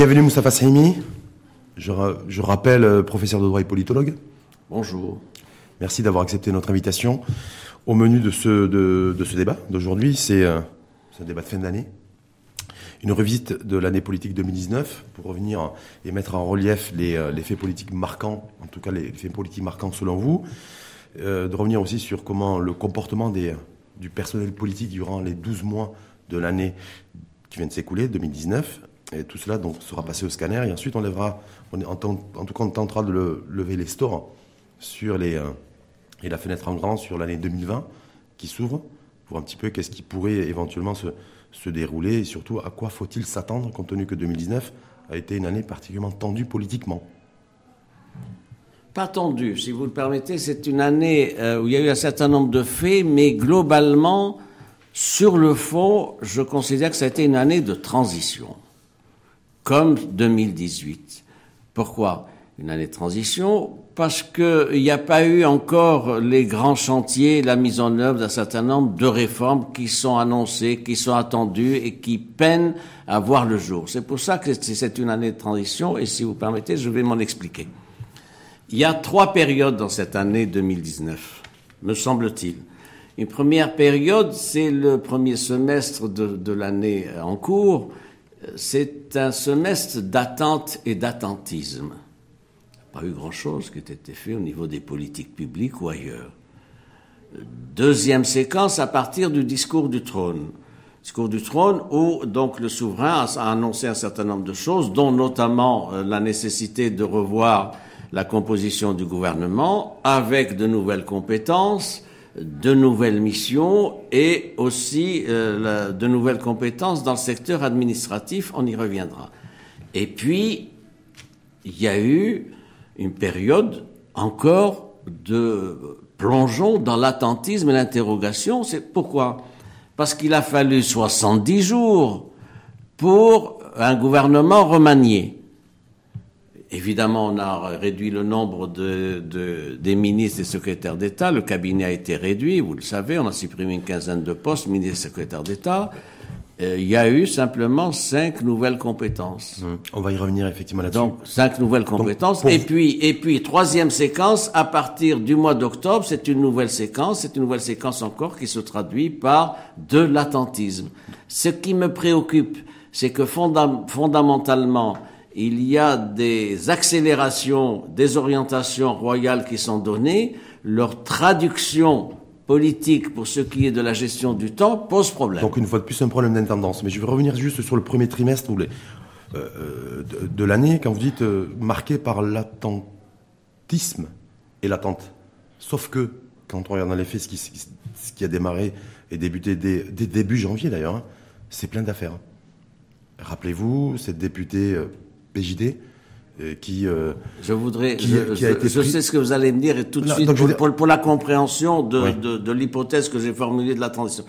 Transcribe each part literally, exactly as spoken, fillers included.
Bienvenue Moustapha Sehimi, je, je rappelle professeur de droit et politologue. Bonjour. Merci d'avoir accepté notre invitation. Au menu de ce, de, de ce débat d'aujourd'hui, c'est euh, un débat de fin d'année, une revisite de l'année politique deux mille dix-neuf pour revenir et mettre en relief les, les faits politiques marquants, en tout cas les, les faits politiques marquants selon vous, euh, de revenir aussi sur comment le comportement des, du personnel politique durant les douze mois de l'année qui vient de s'écouler, deux mille dix-neuf. Et tout cela donc sera passé au scanner et ensuite on lèvera, on, en, en tout cas on tentera de le, lever les stores sur les, euh, et la fenêtre en grand sur l'année deux mille vingt qui s'ouvre pour un petit peu qu'est-ce qui pourrait éventuellement se, se dérouler et surtout à quoi faut-il s'attendre compte tenu que deux mille dix-neuf a été une année particulièrement tendue politiquement. Pas tendue, si vous le permettez, c'est une année euh, où il y a eu un certain nombre de faits, mais globalement, sur le fond, je considère que ça a été une année de transition. Comme deux mille dix-huit. Pourquoi une année de transition? Parce qu'il n'y a pas eu encore les grands chantiers, la mise en œuvre d'un certain nombre de réformes qui sont annoncées, qui sont attendues et qui peinent à voir le jour. C'est pour ça que c'est une année de transition et si vous permettez, je vais m'en expliquer. Il y a trois périodes dans cette année deux mille dix-neuf, me semble-t-il. Une première période, c'est le premier semestre de, de l'année en cours. C'est un semestre d'attente et d'attentisme. Il n'y a pas eu grand-chose qui ait été fait au niveau des politiques publiques ou ailleurs. Deuxième séquence à partir du discours du trône. Discours du trône où donc le souverain a annoncé un certain nombre de choses, dont notamment la nécessité de revoir la composition du gouvernement avec de nouvelles compétences, de nouvelles missions et aussi euh, la, de nouvelles compétences dans le secteur administratif, on y reviendra. Et puis, il y a eu une période encore de plongeon dans l'attentisme et l'interrogation. C'est pourquoi ? Parce qu'il a fallu soixante-dix jours pour un gouvernement remanié. Évidemment, on a réduit le nombre de, de, des ministres et secrétaires d'État. Le cabinet a été réduit, vous le savez. On a supprimé une quinzaine de postes, ministres et secrétaires d'État. Euh, il y a eu simplement cinq nouvelles compétences. Mmh. On va y revenir effectivement là-dessus. Donc, cinq nouvelles compétences. Donc, pour... Et puis, et puis, troisième séquence, à partir du mois d'octobre, c'est une nouvelle séquence. C'est une nouvelle séquence encore qui se traduit par de l'attentisme. Ce qui me préoccupe, c'est que fonda- fondamentalement... il y a des accélérations, des orientations royales qui sont données, leur traduction politique pour ce qui est de la gestion du temps pose problème. Donc une fois de plus, un problème d'intendance. Mais je vais revenir juste sur le premier trimestre euh, de, de l'année, quand vous dites euh, marqué par l'attentisme et l'attente. Sauf que, quand on regarde dans les faits, ce qui, ce qui a démarré et débuté dès, dès début janvier d'ailleurs, hein, c'est plein d'affaires. Rappelez-vous, cette députée... Euh, P J D, euh, qui, euh, je voudrais, qui, je, qui a été je, je sais ce que vous allez me dire et tout de non, suite pour, pour, pour la compréhension de, oui. de, de l'hypothèse que j'ai formulée de la transition.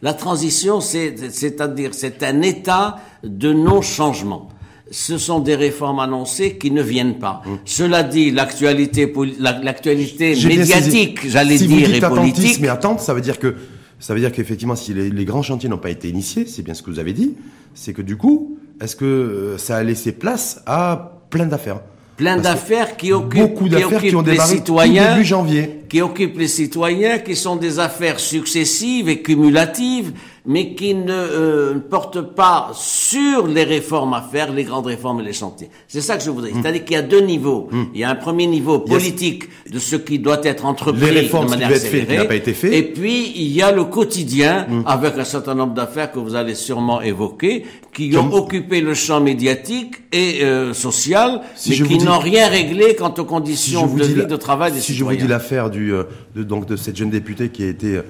La transition, c'est, c'est-à-dire, c'est un état de non-changement. Ce sont des réformes annoncées qui ne viennent pas. Mmh. Cela dit, l'actualité, l'actualité médiatique, j'allais si dire, et politique. Mais attente, ça veut dire que, ça veut dire qu'effectivement, si les, les grands chantiers n'ont pas été initiés, c'est bien ce que vous avez dit, c'est que du coup. Est-ce que ça a laissé place à plein d'affaires? Plein d'affaires qui occupent, qui d'affaires occupent qui ont les citoyens, début janvier. Qui occupent les citoyens, qui sont des affaires successives et cumulatives, mais qui ne euh, portent pas sur les réformes à faire, les grandes réformes et les chantiers. C'est ça que je voudrais. Mmh. C'est-à-dire qu'il y a deux niveaux. Mmh. Il y a un premier niveau politique yes. de ce qui doit être entrepris les réformes de manière accélérée, qui n'a pas été fait. Et puis il y a le quotidien mmh. avec un certain nombre d'affaires que vous allez sûrement évoquer, qui Comme... ont occupé le champ médiatique et euh, social, si mais qui dis... n'ont rien réglé quant aux conditions si de vie, la... de travail des si citoyens. Si je vous dis l'affaire du euh, de, donc de cette jeune députée qui a été euh...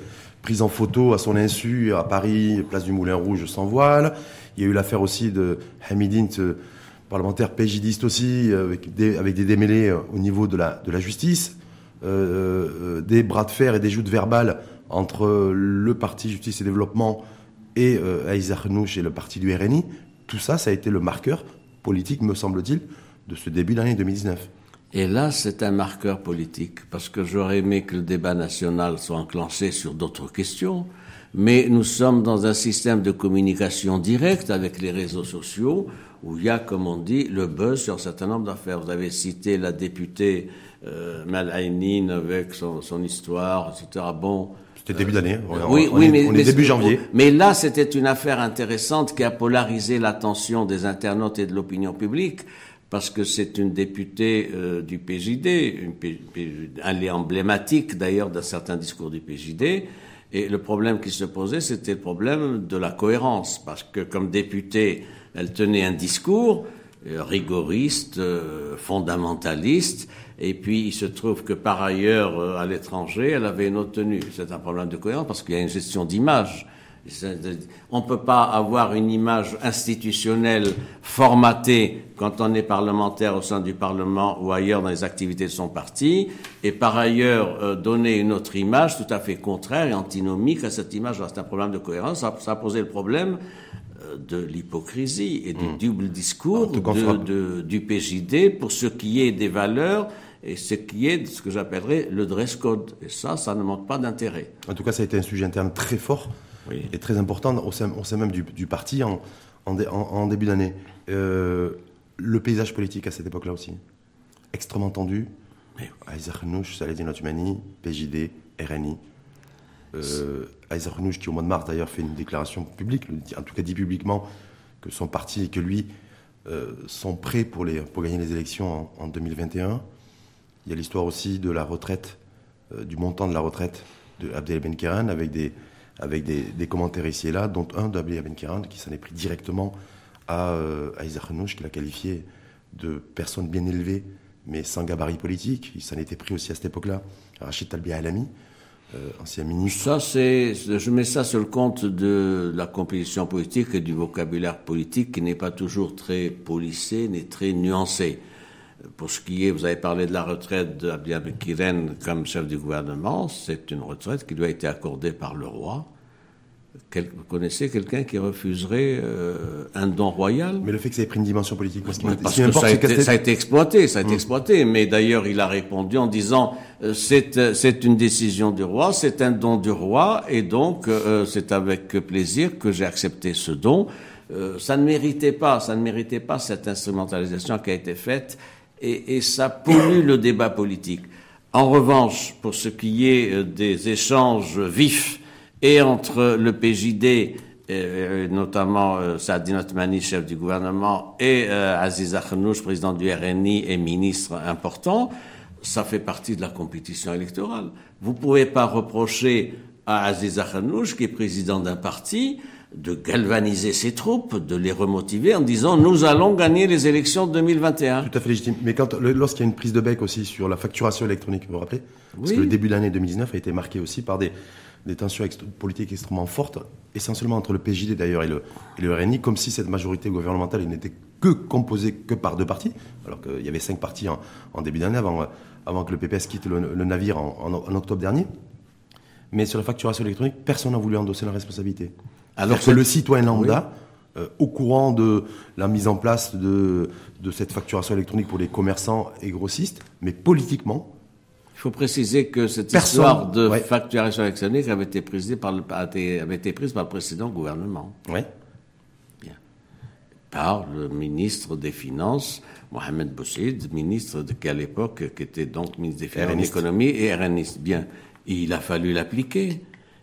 prise en photo à son insu à Paris, place du Moulin Rouge sans voile. Il y a eu l'affaire aussi de Hamidint, euh, parlementaire péjidiste aussi, euh, avec, des, avec des démêlés euh, au niveau de la, de la justice, euh, euh, des bras de fer et des joutes verbales entre euh, le parti Justice et Développement et euh, Isaac Renouche et le parti du R N I. Tout ça, ça a été le marqueur politique, me semble-t-il, de ce début d'année deux mille dix-neuf. Et là, c'est un marqueur politique, parce que j'aurais aimé que le débat national soit enclenché sur d'autres questions, mais nous sommes dans un système de communication directe avec les réseaux sociaux, où il y a, comme on dit, le buzz sur un certain nombre d'affaires. Vous avez cité la députée euh, Malhaïnine avec son, son histoire, et cetera. Bon, c'était début euh, d'année. On, oui, on oui, est, mais, on est mais, début janvier. Mais là, c'était une affaire intéressante qui a polarisé l'attention des internautes et de l'opinion publique, parce que c'est une députée euh, du P J D, une P J D, elle est emblématique d'ailleurs d'un certain discours du P J D, et le problème qui se posait, c'était le problème de la cohérence, parce que comme députée, elle tenait un discours euh, rigoriste, euh, fondamentaliste, et puis il se trouve que par ailleurs, euh, à l'étranger, elle avait une autre tenue. C'est un problème de cohérence, parce qu'il y a une gestion d'image. On ne peut pas avoir une image institutionnelle formatée quand on est parlementaire au sein du Parlement ou ailleurs dans les activités de son parti, et par ailleurs euh, donner une autre image tout à fait contraire et antinomique à cette image. C'est un problème de cohérence. Ça, ça a posé le problème euh, de l'hypocrisie et du mmh. double discours de, sera... de, du P J D pour ce qui est des valeurs et ce qui est ce que j'appellerais le dress code. Et ça, ça ne manque pas d'intérêt. En tout cas, ça a été un sujet interne très fort. Oui. Et très important au sein, au sein même du, du parti en, en, dé, en, en début d'année. Euh, le paysage politique à cette époque-là aussi, extrêmement tendu. Oui. Aziz Akhannouch, Saâdeddine El Othmani, P J D, R N I. Euh, Aziz Akhannouch qui au mois de mars d'ailleurs fait une déclaration publique, en tout cas dit publiquement que son parti et que lui euh, sont prêts pour, les, pour gagner les élections en, en deux mille vingt et un. Il y a l'histoire aussi de la retraite, euh, du montant de la retraite de Abdelilah Benkirane avec des... avec des, des commentaires ici et là, dont un d'Abdelilah Benkirane qui s'en est pris directement à euh, Aziz Akhannouch, qui l'a qualifié de personne bien élevée, mais sans gabarit politique. Il s'en était pris aussi à cette époque-là à Rachid Talbi Alami, euh, ancien ministre. Ça, c'est, je mets ça sur le compte de la composition politique et du vocabulaire politique qui n'est pas toujours très policé, n'est très nuancé. Pour ce qui est, vous avez parlé de la retraite d'Abdelilah Benkirane comme chef du gouvernement, c'est une retraite qui lui a été accordée par le roi. Quel, vous connaissez quelqu'un qui refuserait euh, un don royal ? Mais le fait que ça ait pris une dimension politique, parce, oui, parce que ça a, été, ça a été exploité, ça a été mmh. exploité. Mais d'ailleurs, il a répondu en disant euh, c'est, euh, c'est une décision du roi, c'est un don du roi, et donc euh, c'est avec plaisir que j'ai accepté ce don. Euh, ça ne méritait pas, ça ne méritait pas cette instrumentalisation qui a été faite. Et, et ça pollue le débat politique. En revanche, pour ce qui est des échanges vifs et entre le P J D, et, et notamment euh, Saâdeddine El Othmani, chef du gouvernement, et euh, Aziz Akhannouch, président du R N I et ministre important, ça fait partie de la compétition électorale. Vous ne pouvez pas reprocher à Aziz Akhannouch, qui est président d'un parti, de galvaniser ses troupes, de les remotiver en disant « nous allons gagner les élections deux mille vingt et un ». Tout à fait légitime. Mais quand, lorsqu'il y a une prise de bec aussi sur la facturation électronique, vous vous rappelez ? Parce oui. que le début de l'année deux mille dix-neuf a été marqué aussi par des, des tensions ext- politiques extrêmement fortes, essentiellement entre le P J D d'ailleurs et le, et le R N I, comme si cette majorité gouvernementale n'était que composée que par deux partis, alors qu'il y avait cinq partis en, en début d'année avant, avant que le P P S quitte le, le navire en, en, en octobre dernier. Mais sur la facturation électronique, personne n'a voulu endosser la responsabilité. Alors que le citoyen lambda, oui. euh, au courant de la mise en place de, de cette facturation électronique pour les commerçants et grossistes, mais politiquement... Il faut préciser que cette personne, histoire de ouais. facturation électronique avait été prise par le, avait été prise par le précédent gouvernement. Oui. Bien. Par le ministre des Finances, Mohamed Boussid, ministre de qu'à l'époque, qui était donc ministre des Finances, R N I S T. Économie et R N I S. Bien. Et il a fallu l'appliquer.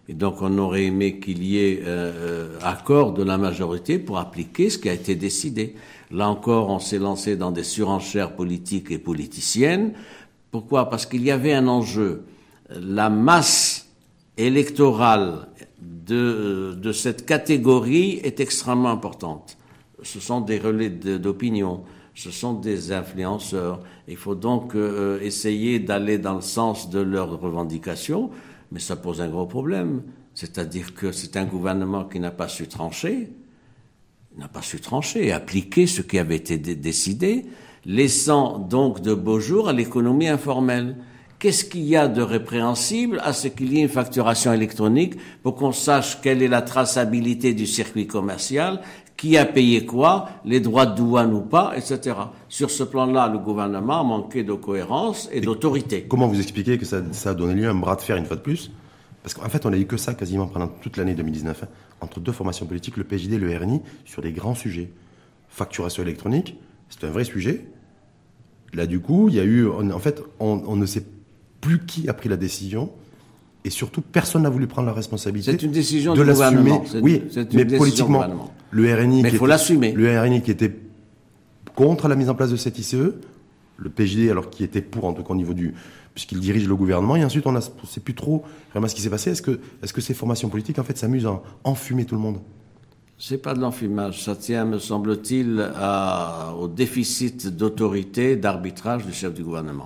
Et donc on aurait aimé qu'il y ait euh, accord de la majorité pour appliquer ce qui a été décidé. Là encore, on s'est lancé dans des surenchères politiques et politiciennes. Pourquoi ? Parce qu'il y avait un enjeu. La masse électorale de, de cette catégorie est extrêmement importante. Ce sont des relais de, d'opinion. Ce sont des influenceurs. Il faut donc euh, essayer d'aller dans le sens de leurs revendications, mais ça pose un gros problème. C'est-à-dire que c'est un gouvernement qui n'a pas su trancher, n'a pas su trancher et appliquer ce qui avait été d- décidé, laissant donc de beaux jours à l'économie informelle. Qu'est-ce qu'il y a de répréhensible à ce qu'il y ait une facturation électronique pour qu'on sache quelle est la traçabilité du circuit commercial ? qui a payé quoi, les droits de douane ou pas, et cetera. Sur ce plan-là, le gouvernement a manqué de cohérence et, et d'autorité. Comment vous expliquez que ça, ça a donné lieu à un bras de fer une fois de plus? Parce qu'en fait, on n'a eu que ça quasiment pendant toute l'année deux mille dix-neuf, hein, entre deux formations politiques, le P J D et le R N I, sur des grands sujets. Facturation électronique, c'est un vrai sujet. Là, du coup, il y a eu... On, en fait, on, on ne sait plus qui a pris la décision. Et surtout, personne n'a voulu prendre la responsabilité. C'est une décision de du gouvernement. Oui, une mais politiquement, le R N I, mais qui faut était, le R N I qui était contre la mise en place de cette I C E, le P J D alors qui était pour, en tout cas au niveau du, puisqu'il dirige le gouvernement. Et ensuite, on ne sait plus trop vraiment ce qui s'est passé. Est-ce que, est-ce que ces formations politiques en fait s'amusent à enfumer tout le monde? C'est pas de l'enfumage. Ça tient, me semble-t-il, à, au déficit d'autorité, d'arbitrage du chef du gouvernement.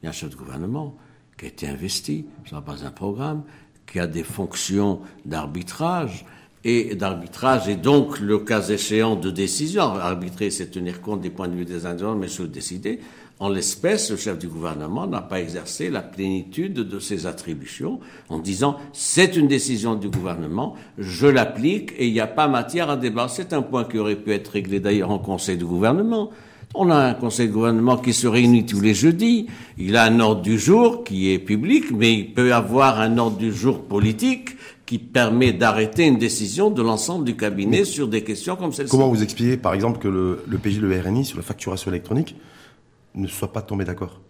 Il y a un chef de gouvernement qui a été investi, ça n'a pas un programme, qui a des fonctions d'arbitrage, et d'arbitrage, et donc, le cas échéant, de décision. Arbitrer, c'est tenir compte des points de vue des individus, mais se décider. En l'espèce, le chef du gouvernement n'a pas exercé la plénitude de ses attributions en disant « c'est une décision du gouvernement, je l'applique et il n'y a pas matière à débat ». C'est un point qui aurait pu être réglé d'ailleurs en conseil du gouvernement. On a un conseil de gouvernement qui se réunit tous les jeudis. Il a un ordre du jour qui est public, mais il peut avoir un ordre du jour politique qui permet d'arrêter une décision de l'ensemble du cabinet mais sur des questions comme celle-ci. Comment vous expliquez, par exemple, que le, le P J, le R N I, sur la facturation électronique, ne soit pas tombé d'accord,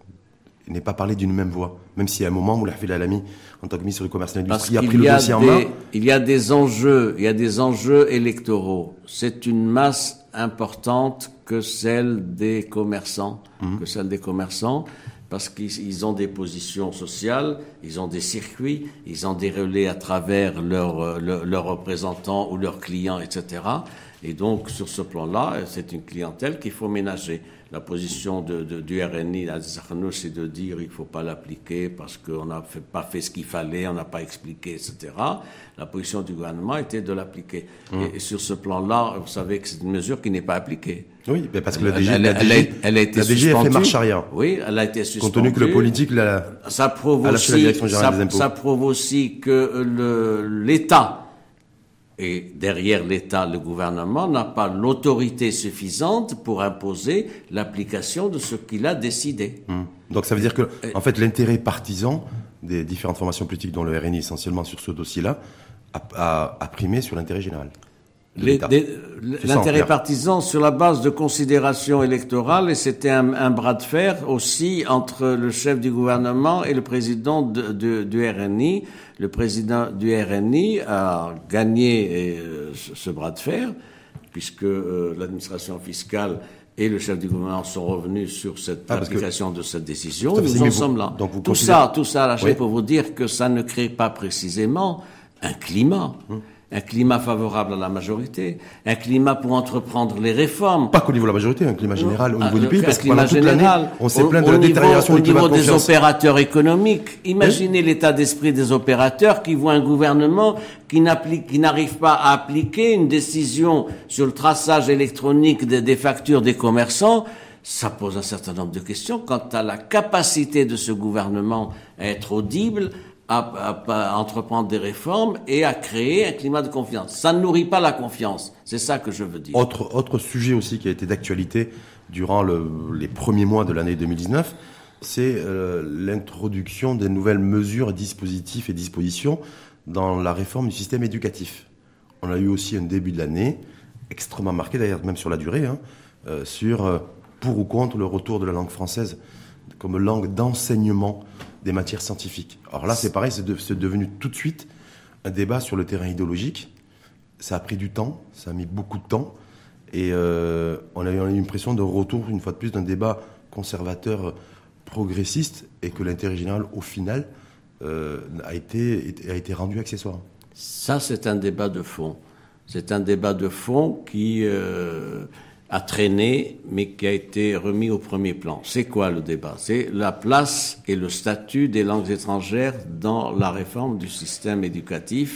n'ait pas parlé d'une même voix, même s'il y a un moment où Moulay Hafid Elalamy, en tant que ministre du Commerce et de l'Industrie, a pris le dossier en main. Il y a des enjeux, il y a des enjeux électoraux. C'est une masse importante que celle des commerçants, mmh. que celle des commerçants, parce qu'ils ont des positions sociales, ils ont des circuits, ils ont des relais à travers leurs leur, leur représentants ou leurs clients, et cetera. Et donc, sur ce plan-là, c'est une clientèle qu'il faut ménager. La position de, de, du R N I, d'Aziz Akhannouch, c'est de dire qu'il ne faut pas l'appliquer parce qu'on n'a pas fait ce qu'il fallait, on n'a pas expliqué, et cetera. La position du gouvernement était de l'appliquer. Mmh. Et, et sur ce plan-là, vous savez que c'est une mesure qui n'est pas appliquée. Oui, mais parce que la D G, elle, la D G, elle, elle, elle a été la D G suspendue. A fait marche arrière. Oui, elle a été suspendue. Compte tenu que le politique l'a, ça prouve a lâché aussi, la direction générale ça, des impôts. Ça prouve aussi que le, l'État... Et derrière l'État, le gouvernement n'a pas l'autorité suffisante pour imposer l'application de ce qu'il a décidé. Mmh. Donc ça veut dire que, en fait, l'intérêt partisan des différentes formations politiques, dont le R N I essentiellement sur ce dossier-là, a, a, a primé sur l'intérêt général. Les, des, l'intérêt partisan sur la base de considérations électorales, et c'était un, un bras de fer aussi entre le chef du gouvernement et le président de, de, du R N I. Le président du R N I a gagné euh, ce bras de fer, puisque euh, l'administration fiscale et le chef du gouvernement sont revenus sur cette ah, application que, de cette décision. Nous en vous, sommes là. Tout, considérez... ça, tout ça, lâché oui. pour vous dire que ça ne crée pas précisément un climat. Hum. Un climat favorable à la majorité, un climat pour entreprendre les réformes. Pas qu'au niveau de la majorité, un climat général au niveau du pays, parce que pendant toute l'année, on s'est plaint de la détérioration du climat de confiance. Au niveau des opérateurs économiques, imaginez l'état d'esprit des opérateurs qui voient un gouvernement qui n'applique, qui n'arrive pas à appliquer une décision sur le traçage électronique des, des factures des commerçants. Ça pose un certain nombre de questions quant à la capacité de ce gouvernement à être audible, À, à, à entreprendre des réformes et à créer un climat de confiance. Ça ne nourrit pas la confiance. C'est ça que je veux dire. Autre, autre sujet aussi qui a été d'actualité durant le, les premiers mois de l'année deux mille dix-neuf, c'est euh, l'introduction des nouvelles mesures, dispositifs et dispositions dans la réforme du système éducatif. On a eu aussi un début de l'année extrêmement marqué, d'ailleurs même sur la durée, hein, euh, sur euh, pour ou contre le retour de la langue française comme langue d'enseignement des matières scientifiques. Alors là, c'est pareil, c'est, de, c'est devenu tout de suite un débat sur le terrain idéologique. Ça a pris du temps, ça a mis beaucoup de temps, et euh, on a eu l'impression de retour, une fois de plus, d'un débat conservateur progressiste, et que l'intérêt général, au final, euh, a été, a été rendu accessoire. Ça, c'est un débat de fond. C'est un débat de fond qui... Euh... a traîné, mais qui a été remis au premier plan. C'est quoi le débat? C'est la place et le statut des langues étrangères dans la réforme du système éducatif,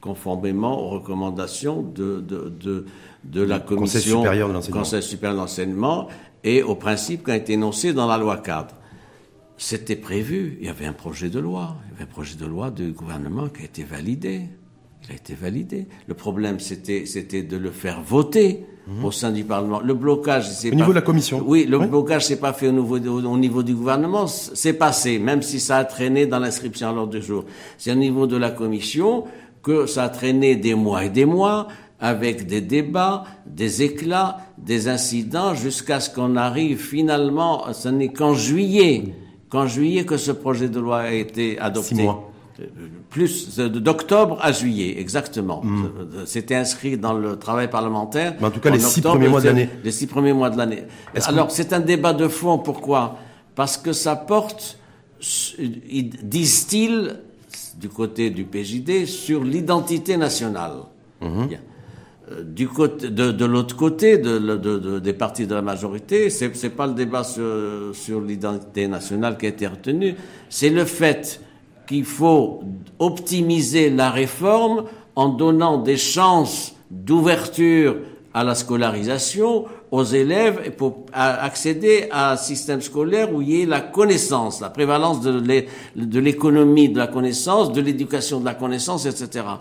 conformément aux recommandations de, de, de, de la Commission... Conseil supérieur de l'enseignement. Conseil supérieur de l'enseignement et aux principes qui ont été énoncés dans la loi cadre. C'était prévu. Il y avait un projet de loi. Il y avait un projet de loi du gouvernement qui a été validé. Il a été validé. Le problème, c'était, c'était de le faire voter mmh. au sein du Parlement. Le blocage, c'est au pas niveau de la Commission. Oui, le oui. blocage s'est pas fait au niveau, de, au niveau du gouvernement. C'est passé, même si ça a traîné dans l'inscription à l'ordre du jour. C'est au niveau de la Commission que ça a traîné des mois et des mois, avec des débats, des éclats, des incidents, jusqu'à ce qu'on arrive finalement. Ce n'est qu'en juillet, qu'en juillet que ce projet de loi a été adopté. Six mois. Plus d'octobre à juillet, exactement. Mmh. C'était inscrit dans le travail parlementaire. Mais en tout cas, en les octobre, six premiers mois de l'année. Les six premiers mois de l'année. Est-ce Alors, que... c'est un débat de fond. Pourquoi ? Parce que ça porte, disent-ils, du côté du P J D, sur l'identité nationale. Mmh. Du côté, de, de l'autre côté, de, de, de, des partis de la majorité, c'est, c'est pas le débat sur, sur l'identité nationale qui a été retenu. C'est le fait qu'il faut optimiser la réforme en donnant des chances d'ouverture à la scolarisation aux élèves pour accéder à un système scolaire où il y ait la connaissance, la prévalence de l'économie de la connaissance, de l'éducation de la connaissance, et cetera.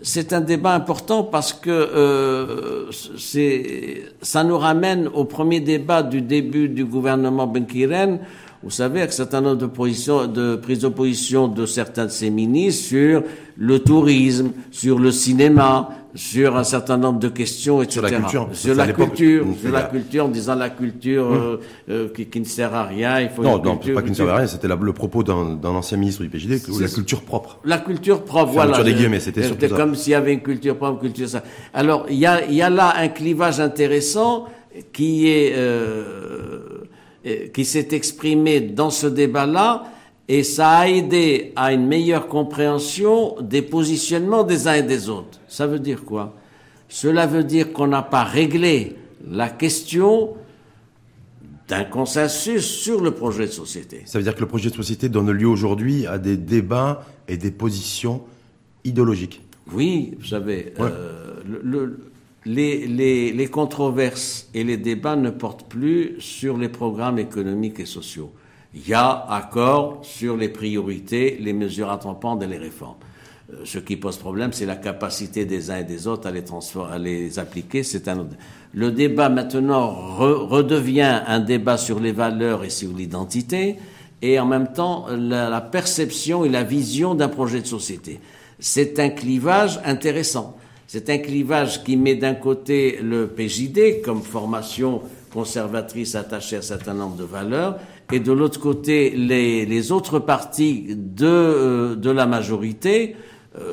C'est un débat important parce que euh, c'est, ça nous ramène au premier débat du début du gouvernement Benkirane. Vous savez, avec certains nombre de, position, de prises de position de certains de ses ministres sur le tourisme, sur le cinéma, sur un certain nombre de questions, et cetera. Sur la culture. Sur la culture, sur la culture, en disant la culture mmh. euh, euh, qui, qui ne sert à rien. Il faut non, non, culture, pas qui ne sert à rien, c'était la, le propos d'un, d'un ancien ministre du P J D, ou la culture propre. La culture propre, voilà. La culture des guillemets, c'était surtout ça. C'était comme s'il y avait une culture propre, une culture ça. Alors, il y a, y a là un clivage intéressant qui est... Euh, qui s'est exprimé dans ce débat-là, et ça a aidé à une meilleure compréhension des positionnements des uns et des autres. Ça veut dire quoi ? Cela veut dire qu'on n'a pas réglé la question d'un consensus sur le projet de société. Ça veut dire que le projet de société donne lieu aujourd'hui à des débats et des positions idéologiques. Oui, vous savez, ouais. euh, le... le Les, les, les controverses et les débats ne portent plus sur les programmes économiques et sociaux. Il y a accord sur les priorités, les mesures attrapantes et les réformes. Euh, ce qui pose problème, c'est la capacité des uns et des autres à les, transfor- à les appliquer. C'est un autre. Le débat maintenant re- redevient un débat sur les valeurs et sur l'identité, et en même temps la, la perception et la vision d'un projet de société. C'est un clivage intéressant. C'est un clivage qui met d'un côté le P J D comme formation conservatrice attachée à un certain nombre de valeurs, et de l'autre côté les, les autres partis de, de la majorité,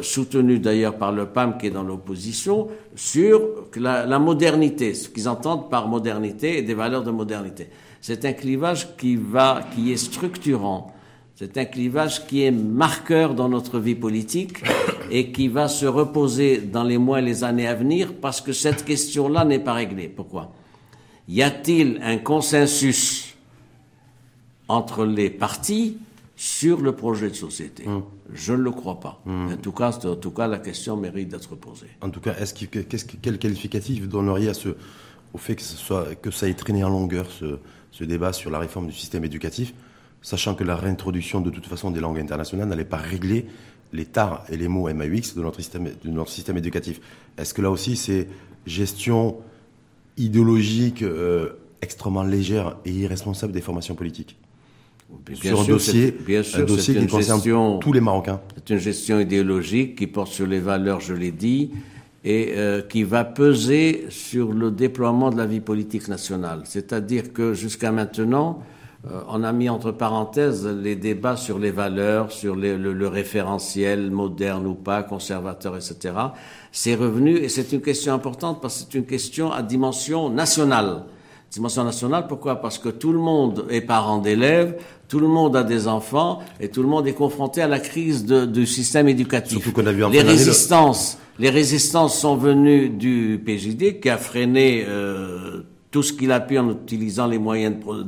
soutenus d'ailleurs par le P A M qui est dans l'opposition, sur la, la modernité, ce qu'ils entendent par modernité et des valeurs de modernité. C'est un clivage qui va, qui est structurant. C'est un clivage qui est marqueur dans notre vie politique et qui va se reposer dans les mois et les années à venir parce que cette question-là n'est pas réglée. Pourquoi ? Y a-t-il un consensus entre les partis sur le projet de société ? Mmh. Je ne le crois pas. Mmh. En tout cas, en tout cas, la question mérite d'être posée. En tout cas, est-ce que, qu'est-ce que, quel qualificatif donneriez à ce, au fait que, ce soit, que ça ait traîné en longueur ce, ce débat sur la réforme du système éducatif ? Sachant que la réintroduction de toute façon des langues internationales n'allait pas régler les tares et les mots M A U X de notre système, de notre système éducatif. Est-ce que là aussi, c'est gestion idéologique euh, extrêmement légère et irresponsable des formations politiques ? Bien sur sûr, un dossier, bien sûr, un dossier qui concerne gestion, tous les Marocains. C'est une gestion idéologique qui porte sur les valeurs, je l'ai dit, et euh, qui va peser sur le déploiement de la vie politique nationale. C'est-à-dire que jusqu'à maintenant... Euh, on a mis entre parenthèses les débats sur les valeurs, sur les, le, le référentiel moderne ou pas, conservateur, et cetera. C'est revenu, et c'est une question importante parce que c'est une question à dimension nationale. Dimension nationale, pourquoi ? Parce que tout le monde est parent d'élèves, tout le monde a des enfants, et tout le monde est confronté à la crise de, du système éducatif. Surtout qu'on a vu en les résistances, le... les résistances sont venues du P J D qui a freiné. Euh, Tout ce qu'il a pu en utilisant les moyens de,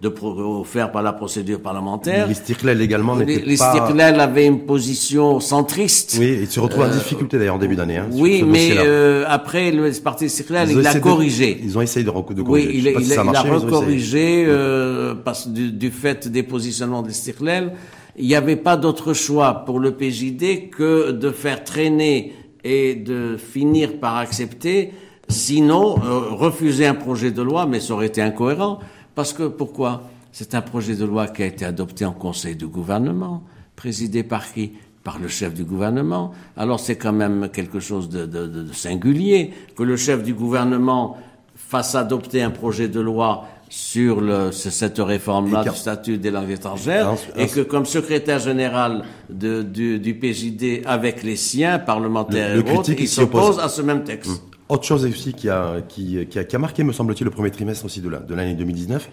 de, de offerts par la procédure parlementaire. L'Istiqlal également n'était pas... L'Istiqlal avait une position centriste. Oui, il se retrouve euh, en difficulté d'ailleurs en début d'année. Hein, oui, mais euh, après le parti Istiqlal, il l'a corrigé. De, ils ont essayé de, rec- de corriger. Oui, il, il, il, si il marché, l'a recorrigé euh, parce, du, du fait des positionnements de l'Istiqlal. Il n'y avait pas d'autre choix pour le P J D que de faire traîner et de finir par accepter, sinon euh, refuser un projet de loi, mais ça aurait été incohérent, parce que pourquoi ? C'est un projet de loi qui a été adopté en Conseil du gouvernement, présidé par qui ? Par le chef du gouvernement. Alors c'est quand même quelque chose de, de, de singulier que le chef du gouvernement fasse adopter un projet de loi sur le, cette réforme-là du statut des langues étrangères, et que comme secrétaire général de, du, du P J D, avec les siens, parlementaires le, le et autres, il s'oppose à ce même texte. Mmh. Autre chose aussi qui a, qui, qui, a, qui a marqué, me semble-t-il, le premier trimestre aussi de, la, de l'année deux mille dix-neuf,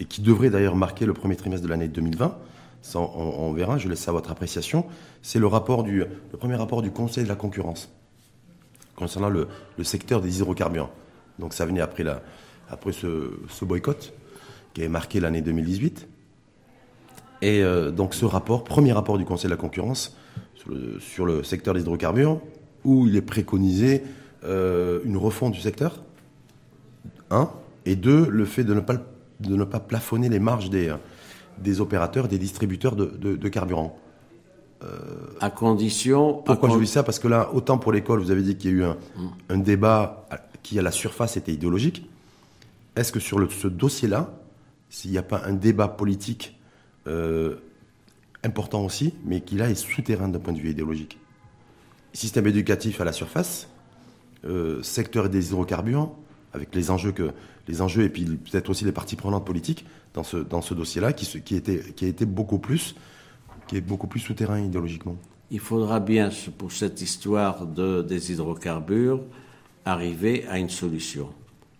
et qui devrait d'ailleurs marquer le premier trimestre de l'année deux mille vingt, ça, on, on verra, je laisse ça à votre appréciation, c'est le, rapport du, le premier rapport du Conseil de la concurrence concernant le, le secteur des hydrocarbures. Donc ça venait après la... Après ce, ce boycott qui avait marqué l'année deux mille dix-huit. Et euh, donc ce rapport, premier rapport du Conseil de la concurrence sur le, sur le secteur des hydrocarbures, où il est préconisé euh, une refonte du secteur, un, et deux, le fait de ne pas, de ne pas plafonner les marges des, des opérateurs, des distributeurs de, de, de carburant. Euh, à condition... Pourquoi à je dis ça ? Parce que là, autant pour l'école, vous avez dit qu'il y a eu un, mmh. un débat qui, à la surface, était idéologique. Est-ce que sur le, ce dossier-là, s'il n'y a pas un débat politique euh, important aussi, mais qui là est souterrain d'un point de vue idéologique ? Système éducatif à la surface, euh, secteur des hydrocarbures, avec les enjeux, que, les enjeux et puis peut-être aussi les parties prenantes politiques dans ce, dans ce dossier-là, qui, qui, était, qui a été beaucoup plus, qui est beaucoup plus souterrain idéologiquement. Il faudra bien, pour cette histoire de, des hydrocarbures, arriver à une solution.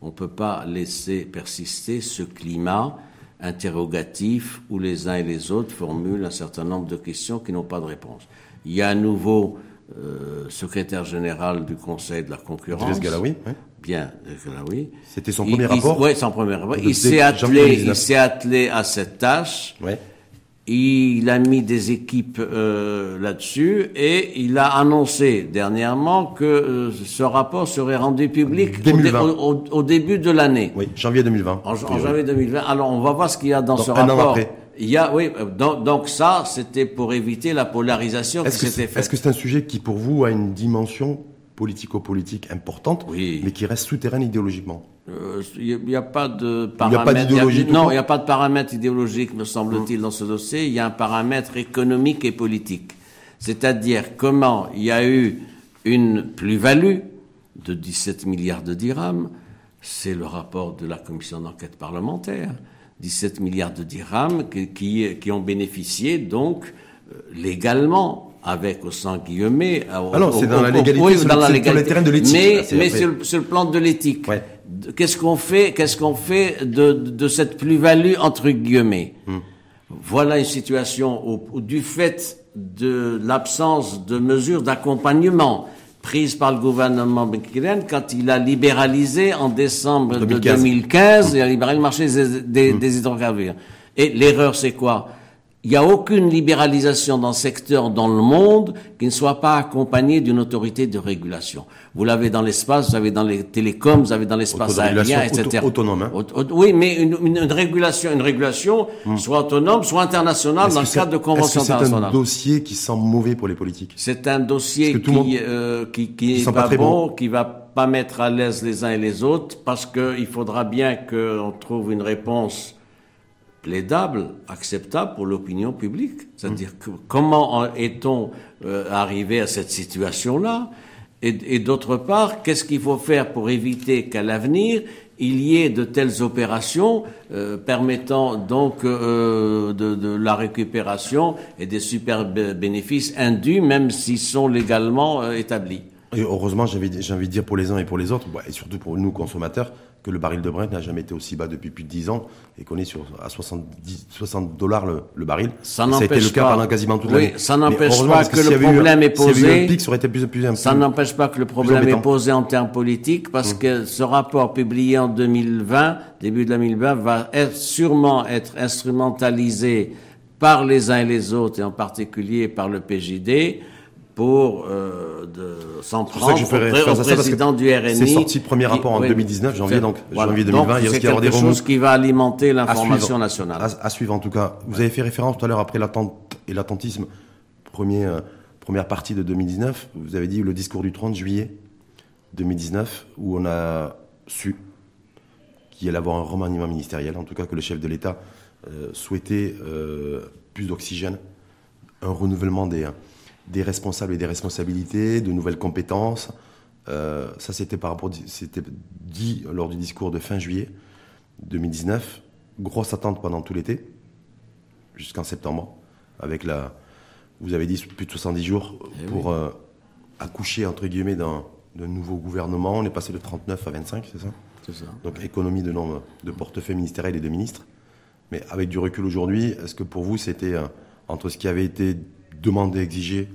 On ne peut pas laisser persister ce climat interrogatif où les uns et les autres formulent un certain nombre de questions qui n'ont pas de réponse. Il y a un nouveau euh, secrétaire général du Conseil de la concurrence. Gilles Galaway, oui. Bien, Galaway. C'était son premier il, rapport. Oui, son premier rapport. Il s'est, attelé, il s'est attelé à cette tâche. Ouais. Il a mis des équipes euh, là-dessus et il a annoncé dernièrement que euh, ce rapport serait rendu public au, au, au début de l'année. Oui, janvier deux mille vingt. En, en janvier deux mille vingt. Alors, on va voir ce qu'il y a dans, dans ce rapport. Un an après. Il y a, oui, donc, donc ça, c'était pour éviter la polarisation qui s'était faite. Est-ce que c'est un sujet qui, pour vous, a une dimension politico-politique importante, oui, mais qui reste souterraine idéologiquement? Il euh, n'y a, a pas de paramètre. Non, il n'y a pas de paramètre idéologique, me semble-t-il, mmh. dans ce dossier. Il y a un paramètre économique et politique. C'est-à-dire comment il y a eu une plus-value de dix-sept milliards de dirhams. C'est le rapport de la commission d'enquête parlementaire. dix-sept milliards de dirhams qui, qui, qui ont bénéficié, donc, légalement. Avec au sang guillemets. Alors, c'est dans la légalité, sur le terrain de l'éthique. Mais, mais sur, le, sur le plan de l'éthique, ouais. qu'est-ce qu'on fait, qu'est-ce qu'on fait de, de cette plus-value entre guillemets ? Hum. Voilà une situation où, où, du fait de l'absence de mesures d'accompagnement prises par le gouvernement Benabdallah quand il a libéralisé en décembre deux mille quinze, de deux mille quinze hum. il a libéré le marché des, des, hum. des hydrocarbures. Et l'erreur, c'est quoi ? Il n'y a aucune libéralisation dans le secteur dans le monde qui ne soit pas accompagnée d'une autorité de régulation. Vous l'avez dans l'espace, vous l'avez dans les télécoms, vous l'avez dans l'espace aérien, et cetera. Autonome. Hein. Aut- aut- oui, mais une, une, une régulation, une régulation hum. soit autonome, soit internationale est-ce dans le cadre de conventions internationales. C'est un dossier qui semble mauvais pour les politiques. C'est un dossier qui, monde, euh, qui qui qui est pas, pas bon, bon, qui va pas mettre à l'aise les uns et les autres, parce que il faudra bien qu'on trouve une réponse plaidable, acceptable pour l'opinion publique. C'est-à-dire que comment est-on euh, arrivé à cette situation-là ? Et, et d'autre part, qu'est-ce qu'il faut faire pour éviter qu'à l'avenir, il y ait de telles opérations euh, permettant donc euh, de, de la récupération et des super bénéfices indus, même s'ils sont légalement euh, établis. Et heureusement, j'ai envie, j'ai envie de dire pour les uns et pour les autres, et surtout pour nous consommateurs, que le baril de Brent n'a jamais été aussi bas depuis plus de dix ans et qu'on est sur, à soixante dollars le, le baril. Ça, ça a été le cas pas. pendant quasiment toute oui, l'année. Ça n'empêche pas que, que le problème eu, est posé. Si il y a eu un pic, ça aurait été plus, plus, plus, ça n'empêche pas que le problème est posé en termes politiques, parce mmh. que ce rapport publié en deux mille vingt, début de deux mille vingt, va être, sûrement être instrumentalisé par les uns et les autres, et en particulier par le P J D, pour euh, de, s'en prendre au président du R N I. C'est sorti premier rapport qui, en oui, deux mille dix-neuf, janvier, donc voilà, janvier deux mille vingt. Donc, il y a c'est quelque chose qui va alimenter l'information à suivre, nationale. À, à suivre en tout cas. Vous ouais. avez fait référence tout à l'heure après l'attente et l'attentisme, premier, euh, première partie de deux mille dix-neuf, vous avez dit le discours du trente juillet deux mille dix-neuf, où on a su qu'il y allait avoir un remaniement ministériel, en tout cas que le chef de l'État euh, souhaitait euh, plus d'oxygène, un renouvellement des, des responsables et des responsabilités, de nouvelles compétences. Euh, ça, c'était par rapport, c'était dit lors du discours de fin juillet deux mille dix-neuf. Grosse attente pendant tout l'été, jusqu'en septembre, avec la... Vous avez dit plus de soixante-dix jours eh pour oui. euh, accoucher, entre guillemets, d'un nouveau gouvernement. On est passé de trente-neuf à vingt-cinq, c'est ça? C'est ça. Donc, ouais. Économie de nombre de portefeuilles ministériels et de ministres. Mais avec du recul aujourd'hui, est-ce que pour vous, c'était euh, entre ce qui avait été demandé, exigé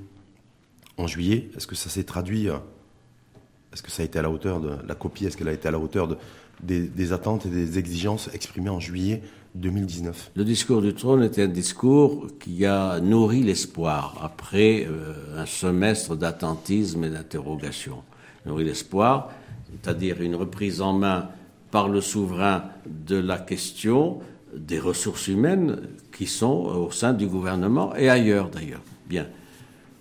en juillet, est-ce que ça s'est traduit euh, Est-ce que ça a été à la hauteur de la copie? Est-ce qu'elle a été à la hauteur de, des, des attentes et des exigences exprimées en juillet deux mille dix-neuf? Le discours du trône était un discours qui a nourri l'espoir après euh, un semestre d'attentisme et d'interrogation. Nourri l'espoir, c'est-à-dire une reprise en main par le souverain de la question des ressources humaines qui sont au sein du gouvernement et ailleurs d'ailleurs. Bien.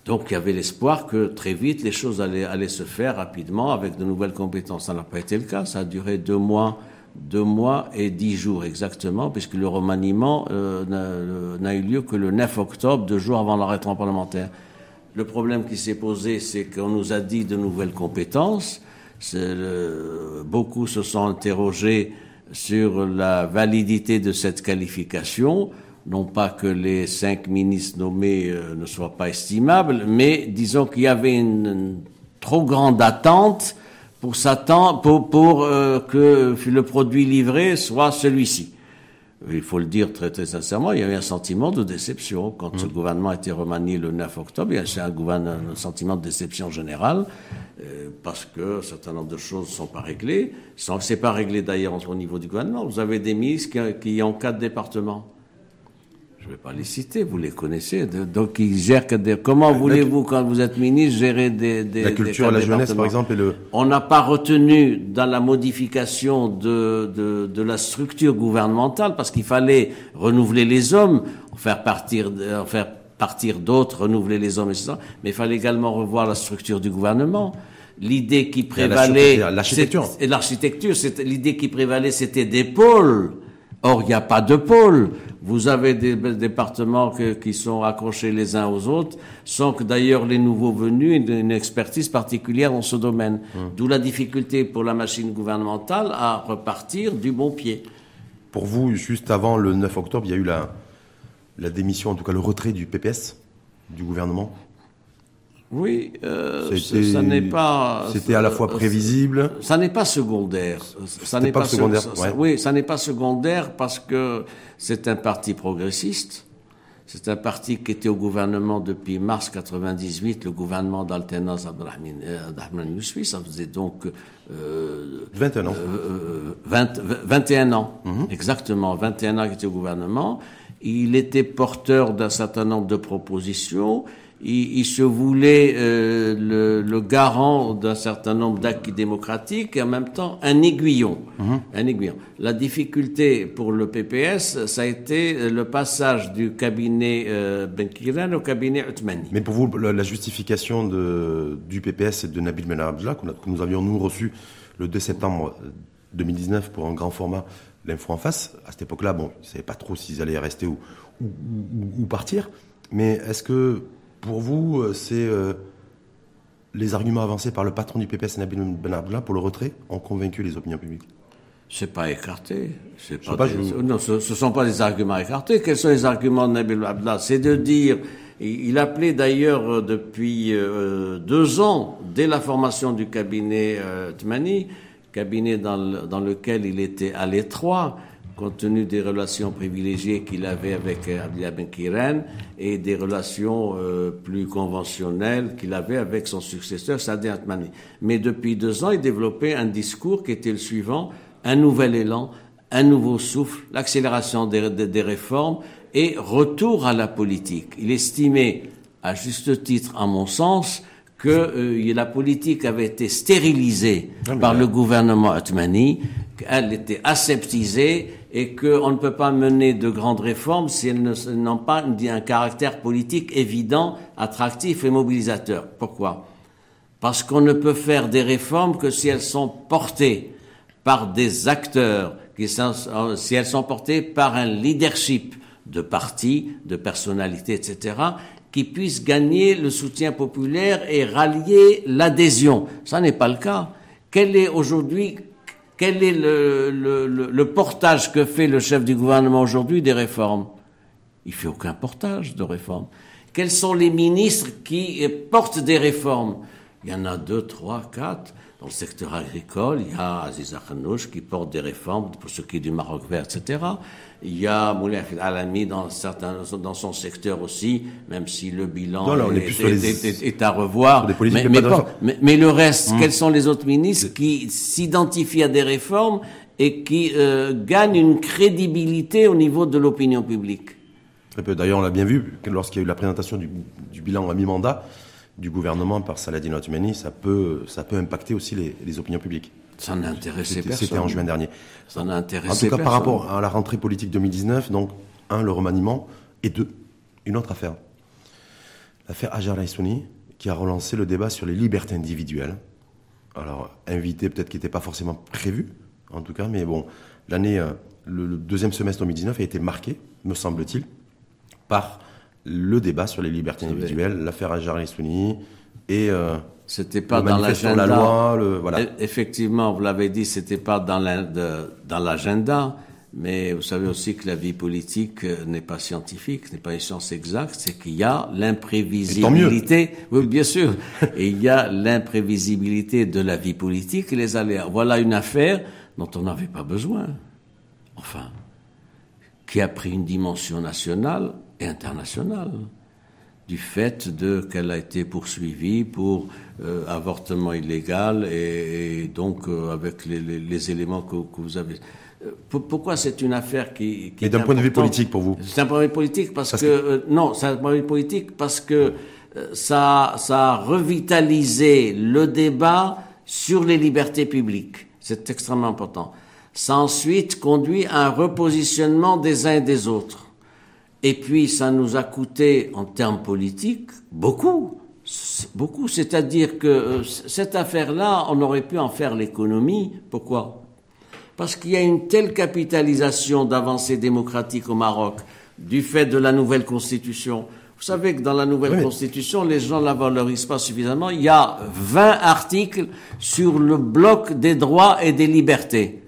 Donc il y avait l'espoir que très vite les choses allaient, allaient se faire rapidement avec de nouvelles compétences. Ça n'a pas été le cas, ça a duré deux mois, deux mois et dix jours exactement, puisque le remaniement euh, n'a eu lieu que le neuf octobre, deux jours avant l'arrêt parlementaire. Le problème qui s'est posé, c'est qu'on nous a dit de nouvelles compétences. Le, beaucoup se sont interrogés sur la validité de cette qualification. Non pas que les cinq ministres nommés euh, ne soient pas estimables, mais disons qu'il y avait une, une trop grande attente pour, pour, pour euh, que le produit livré soit celui-ci. Il faut le dire très, très sincèrement, il y avait un sentiment de déception. Quand mmh. ce gouvernement a été remanié le neuf octobre, c'est un, un sentiment de déception générale, euh, parce que un certain nombre de choses ne sont pas réglées. Ce n'est pas réglé d'ailleurs au niveau du gouvernement. Vous avez des ministres qui, qui ont quatre départements. Je ne vais pas les citer, vous les connaissez. De, donc, ils gèrent... Des, comment voulez-vous, quand vous êtes ministre, gérer des... des la culture, des la jeunesse, par exemple, et le... On n'a pas retenu dans la modification de, de, de la structure gouvernementale, parce qu'il fallait renouveler les hommes, en faire partir, en faire partir d'autres, renouveler les hommes, et cetera. Mais il fallait également revoir la structure du gouvernement. L'idée qui prévalait... L'architecture. Et l'architecture, l'idée qui prévalait, c'était des pôles. Or, il n'y a pas de pôle. Vous avez des départements que, qui sont accrochés les uns aux autres, sans que d'ailleurs les nouveaux venus aient une expertise particulière dans ce domaine. Mmh. D'où la difficulté pour la machine gouvernementale à repartir du bon pied. Pour vous, juste avant le neuf octobre, il y a eu la, la démission, en tout cas le retrait du P P S, du gouvernement. Oui, euh, ça n'est pas... C'était à la fois prévisible... Ça, ça n'est pas secondaire. Ça n'est pas, pas secondaire, ça, ouais. ça, Oui, ça n'est pas secondaire parce que c'est un parti progressiste. C'est un parti qui était au gouvernement depuis mars quatre-vingt-dix-huit, le gouvernement d'alternance Abderrahmane Youssoufi. Ça faisait donc... Euh, vingt et un ans. Euh, vingt, vingt et un ans, mm-hmm. exactement. vingt et un ans qu'il était au gouvernement. Il était porteur d'un certain nombre de propositions... Il, il se voulait euh, le, le garant d'un certain nombre d'acquis démocratiques et en même temps un aiguillon. Mmh. Un aiguillon. La difficulté pour le P P S, ça a été le passage du cabinet euh, Benkirane au cabinet Othmani. Mais pour vous, la, la justification de, du P P S et de Nabil Benabdallah, que nous avions nous reçu le deux septembre deux mille dix-neuf pour un grand format L'Info en Face, à cette époque-là, bon, ils ne savaient pas trop s'ils allaient rester ou, ou, ou, ou partir. Mais est-ce que... Pour vous, c'est euh, les arguments avancés par le patron du P P S, Nabil Benabdallah, pour le retrait, ont convaincu les opinions publiques. C'est pas écarté. C'est pas. pas des... vous... Non, ce, ce sont pas des arguments écartés. Quels sont les arguments de Nabil Benabdallah? C'est de dire. Il appelait d'ailleurs depuis euh, deux ans, dès la formation du cabinet euh, Othmani, cabinet dans, le, dans lequel il était à l'étroit. Compte tenu des relations privilégiées qu'il avait avec Abdelilah Benkirane et des relations euh, plus conventionnelles qu'il avait avec son successeur, Saâdeddine El Othmani. Mais depuis deux ans, il développait un discours qui était le suivant, un nouvel élan, un nouveau souffle, l'accélération des, des, des réformes et retour à la politique. Il estimait, à juste titre, à mon sens, que euh, la politique avait été stérilisée ah, par là. le gouvernement Othmani, qu'elle était aseptisée et qu'on ne peut pas mener de grandes réformes si elles n'ont pas un caractère politique évident, attractif et mobilisateur. Pourquoi ? Parce qu'on ne peut faire des réformes que si elles sont portées par des acteurs, qui sont, si elles sont portées par un leadership de partis, de personnalités, et cetera, qui puissent gagner le soutien populaire et rallier l'adhésion. Ça n'est pas le cas. Quel est aujourd'hui, quel est le, le, le, le portage que fait le chef du gouvernement aujourd'hui des réformes? Il fait aucun portage de réformes. Quels sont les ministres qui portent des réformes? Il y en a deux, trois, quatre. Dans le secteur agricole, il y a Aziz Akhannouch qui porte des réformes pour ce qui est du Maroc vert, et cetera. Il y a Moulay Hafid Elalamy dans, certains, dans son secteur aussi, même si le bilan non, non, est, est, les... est, est, est à revoir. Mais, mais, pas, mais, mais le reste, hum. Quels sont les autres ministres qui s'identifient à des réformes et qui euh, gagnent une crédibilité au niveau de l'opinion publique? D'ailleurs, on l'a bien vu, lorsqu'il y a eu la présentation du, du bilan à mi-mandat, du gouvernement par Saâdeddine El Othmani, ça peut, ça peut impacter aussi les, les opinions publiques. Ça n'a intéressé c'était, personne. C'était en juin dernier. Ça n'a intéressé personne. En tout cas, personne. Par rapport à la rentrée politique deux mille dix-neuf, donc, un, le remaniement, et deux, une autre affaire. L'affaire Hajar Raissouni, qui a relancé le débat sur les libertés individuelles. Alors, invité, peut-être qui n'était pas forcément prévu, en tout cas, mais bon, l'année, le, le deuxième semestre deux mille dix-neuf a été marqué, me semble-t-il, par... le débat sur les libertés individuelles, l'affaire Hajar Raissouni et euh, c'était pas dans l'agenda. La loi, le, voilà. Effectivement, vous l'avez dit, c'était pas dans, la, de, dans l'agenda, mais vous savez aussi que la vie politique n'est pas scientifique, n'est pas une science exacte, c'est qu'il y a l'imprévisibilité. Oui, bien sûr. Et il y a l'imprévisibilité de la vie politique et les aléas. Voilà une affaire dont on n'avait pas besoin, enfin, qui a pris une dimension nationale. Internationale, du fait de qu'elle a été poursuivie pour euh, avortement illégal et, et donc euh, avec les, les, les éléments que, que vous avez. P- pourquoi c'est une affaire qui, qui est importante ? Mais d'un point de vue politique pour vous ? C'est un point de vue politique parce, parce que, que... Euh, non, c'est un point de vue politique parce que euh, ça, ça a revitalisé le débat sur les libertés publiques. C'est extrêmement important. Ça ensuite conduit à un repositionnement des uns et des autres. Et puis, ça nous a coûté, en termes politiques, beaucoup, beaucoup. C'est-à-dire que euh, cette affaire-là, on aurait pu en faire l'économie. Pourquoi ? Parce qu'il y a une telle capitalisation d'avancées démocratiques au Maroc, du fait de la nouvelle Constitution. Vous savez que dans la nouvelle oui. Constitution, les gens ne la valorisent pas suffisamment. Il y a vingt articles sur le bloc des droits et des libertés.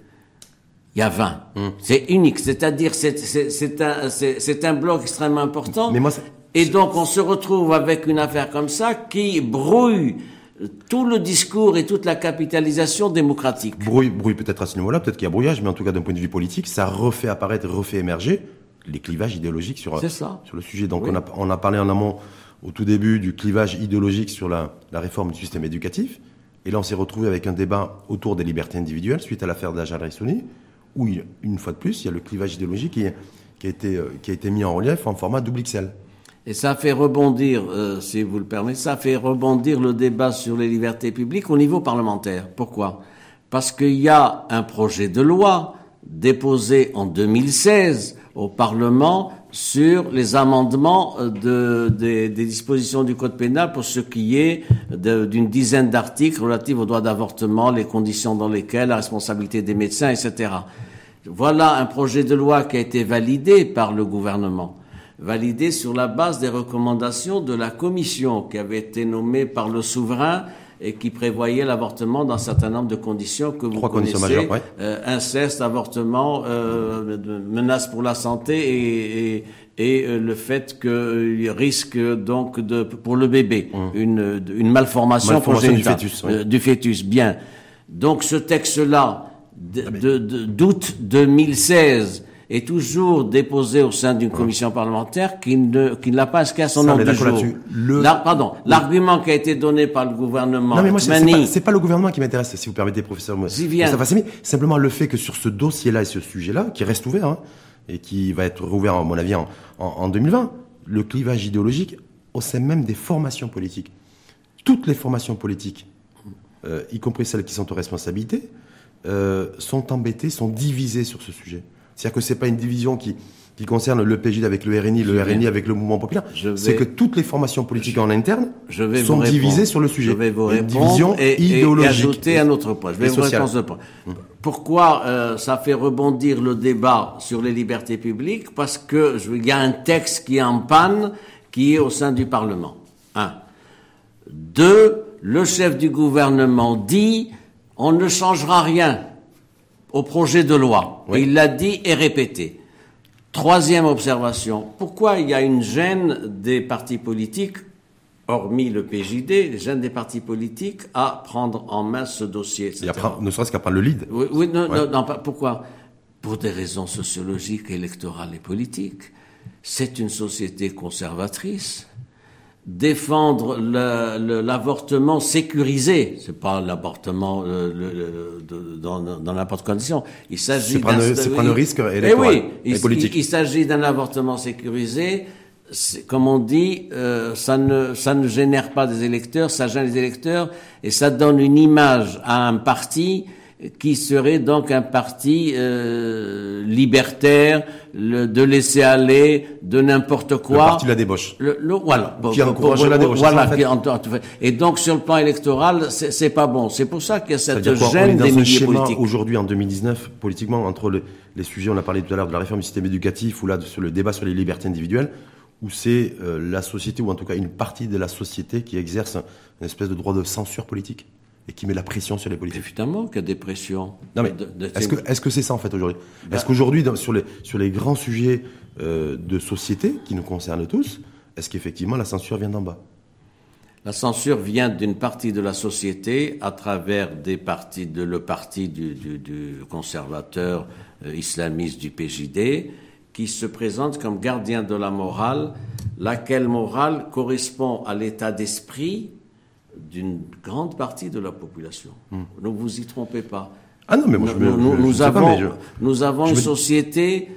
Il y a vingt. Mmh. C'est unique. C'est-à-dire, c'est, c'est, c'est, un, c'est, c'est un bloc extrêmement important. Mais moi, c'est... Et donc, on se retrouve avec une affaire comme ça qui brouille tout le discours et toute la capitalisation démocratique. Brouille, brouille peut-être à ce niveau-là. Peut-être qu'il y a brouillage, mais en tout cas, d'un point de vue politique, ça refait apparaître, refait émerger les clivages idéologiques sur, sur le sujet. Donc, oui. on, a, on a parlé en amont, au tout début, du clivage idéologique sur la, la réforme du système éducatif. Et là, on s'est retrouvé avec un débat autour des libertés individuelles suite à l'affaire d'Hajar Raissouni. Où, une fois de plus, il y a le clivage idéologique qui, qui, a, été, qui a été mis en relief en format double X L. Et ça fait rebondir, euh, si vous le permettez, ça fait rebondir le débat sur les libertés publiques au niveau parlementaire. Pourquoi ? Parce qu'il y a un projet de loi déposé en deux mille seize au Parlement sur les amendements de, de, des dispositions du Code pénal pour ce qui est de, d'une dizaine d'articles relatifs aux droits d'avortement, les conditions dans lesquelles, la responsabilité des médecins, et cetera. Voilà un projet de loi qui a été validé par le gouvernement, validé sur la base des recommandations de la commission qui avait été nommée par le souverain et qui prévoyait l'avortement dans un certain nombre de conditions que vous Trois connaissez, majeures, ouais. euh, inceste, avortement, euh, menace pour la santé et, et, et euh, le fait qu'il risque donc de, pour le bébé mmh. une, une malformation, malformation du fœtus. Ouais. Euh, du fœtus, bien. Donc ce texte-là, d- ah mais... de, de, d'août deux mille seize, est toujours déposé au sein d'une commission ouais. parlementaire qui ne, qui ne l'a pas inscrit à son ordre du jour. Le... La, pardon, oui. L'argument qui a été donné par le gouvernement... Non mais moi, c'est, Mani... c'est, pas, c'est pas le gouvernement qui m'intéresse, si vous permettez, professeur Moustapha Sehimi. Simplement le fait que sur ce dossier-là et ce sujet-là, qui reste ouvert, hein, et qui va être rouvert, à mon avis, en, en, en deux mille vingt, le clivage idéologique au sein même des formations politiques. Toutes les formations politiques, euh, y compris celles qui sont aux responsabilités, euh, sont embêtées, sont divisées sur ce sujet. C'est-à-dire que c'est pas une division qui, qui concerne le P J D avec le R N I, le R N I avec le mouvement populaire. Vais... C'est que toutes les formations politiques je... en interne je vais sont divisées sur le sujet. Je vais vous répondre. Une division et, idéologique. Et ajouter un autre point. Je vais vous répondre ce point. Pourquoi euh, ça fait rebondir le débat sur les libertés publiques? Parce que il y a un texte qui est en panne, qui est au sein du Parlement. Un. Deux, le chef du gouvernement dit « on ne changera rien au projet de loi oui. ». Il l'a dit et répété. Troisième observation, pourquoi il y a une gêne des partis politiques, hormis le P J D, gêne des partis politiques à prendre en main ce dossier, et après, ne serait-ce qu'à prendre le lead. Oui, oui non, ouais. non, non, pourquoi? Pour des raisons sociologiques, électorales et politiques. C'est une société conservatrice. Défendre l'avortement sécurisé, c'est pas l'avortement euh, le, le, de, dans, dans n'importe quelle condition. Il s'agit d'un euh, risque électoral et, oui, et il, politique. Il, il s'agit d'un avortement sécurisé, comme on dit, euh, ça ne ça ne génère pas des électeurs, ça gêne les électeurs et ça donne une image à un parti qui serait donc un parti euh, libertaire, le, de laisser aller, de n'importe quoi. Le parti de la débauche. Le, le, voilà. Qui a encouragé la débauche. Voilà. Qui, en, en, et donc sur le plan électoral, c'est, c'est pas bon. C'est pour ça qu'il y a cette gêne quoi, des milieux politiques. Aujourd'hui, en deux mille dix-neuf, politiquement, entre le, les sujets, on a parlé tout à l'heure de la réforme du système éducatif ou là sur le débat sur les libertés individuelles, où c'est euh, la société ou en tout cas une partie de la société qui exerce un, une espèce de droit de censure politique. Et qui met la pression sur les politiques. Évidemment qu'il y a des pressions. Non mais de, de... est-ce que est-ce que c'est ça en fait aujourd'hui? Ben... Est-ce qu'aujourd'hui sur les sur les grands sujets euh, de société qui nous concernent tous, est-ce qu'effectivement la censure vient d'en bas? La censure vient d'une partie de la société à travers des partis de le parti du, du, du conservateur euh, islamiste du P J D qui se présente comme gardien de la morale, laquelle morale correspond à l'état d'esprit d'une grande partie de la population. Mm. Ne vous y trompez pas. Ah non, mais moi, nous, je, nous, je, nous, je avons, je... nous avons je une me... société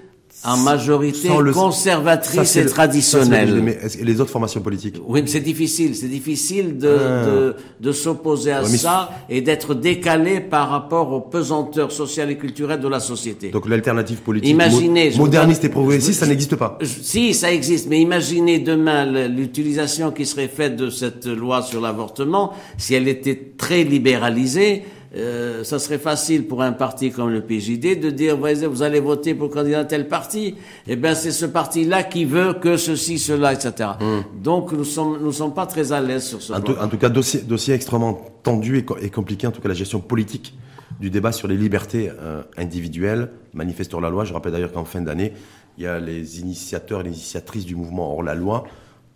en majorité le... conservatrice ça, et le... traditionnelle. Ça, le... Mais et les autres formations politiques? Oui, mais c'est difficile. C'est difficile de, ah. de, de s'opposer à ouais, ça et d'être décalé par rapport aux pesanteurs sociales et culturelles de la société. Donc l'alternative politique imaginez, mo... moderniste vous... et progressiste, je... ça n'existe pas. Je... Si, ça existe. Mais imaginez demain l'utilisation qui serait faite de cette loi sur l'avortement, si elle était très libéralisée. Euh, ça serait facile pour un parti comme le P J D de dire vous allez voter pour le candidat de tel parti, et eh bien c'est ce parti-là qui veut que ceci, cela, et cetera. Mm. Donc nous sommes nous sommes pas très à l'aise sur ce en tout, en tout cas, dossier dossier extrêmement tendu et, et compliqué, en tout cas la gestion politique du débat sur les libertés euh, individuelles, manifeste hors la loi. Je rappelle d'ailleurs qu'en fin d'année, il y a les initiateurs et les initiatrices du mouvement hors la loi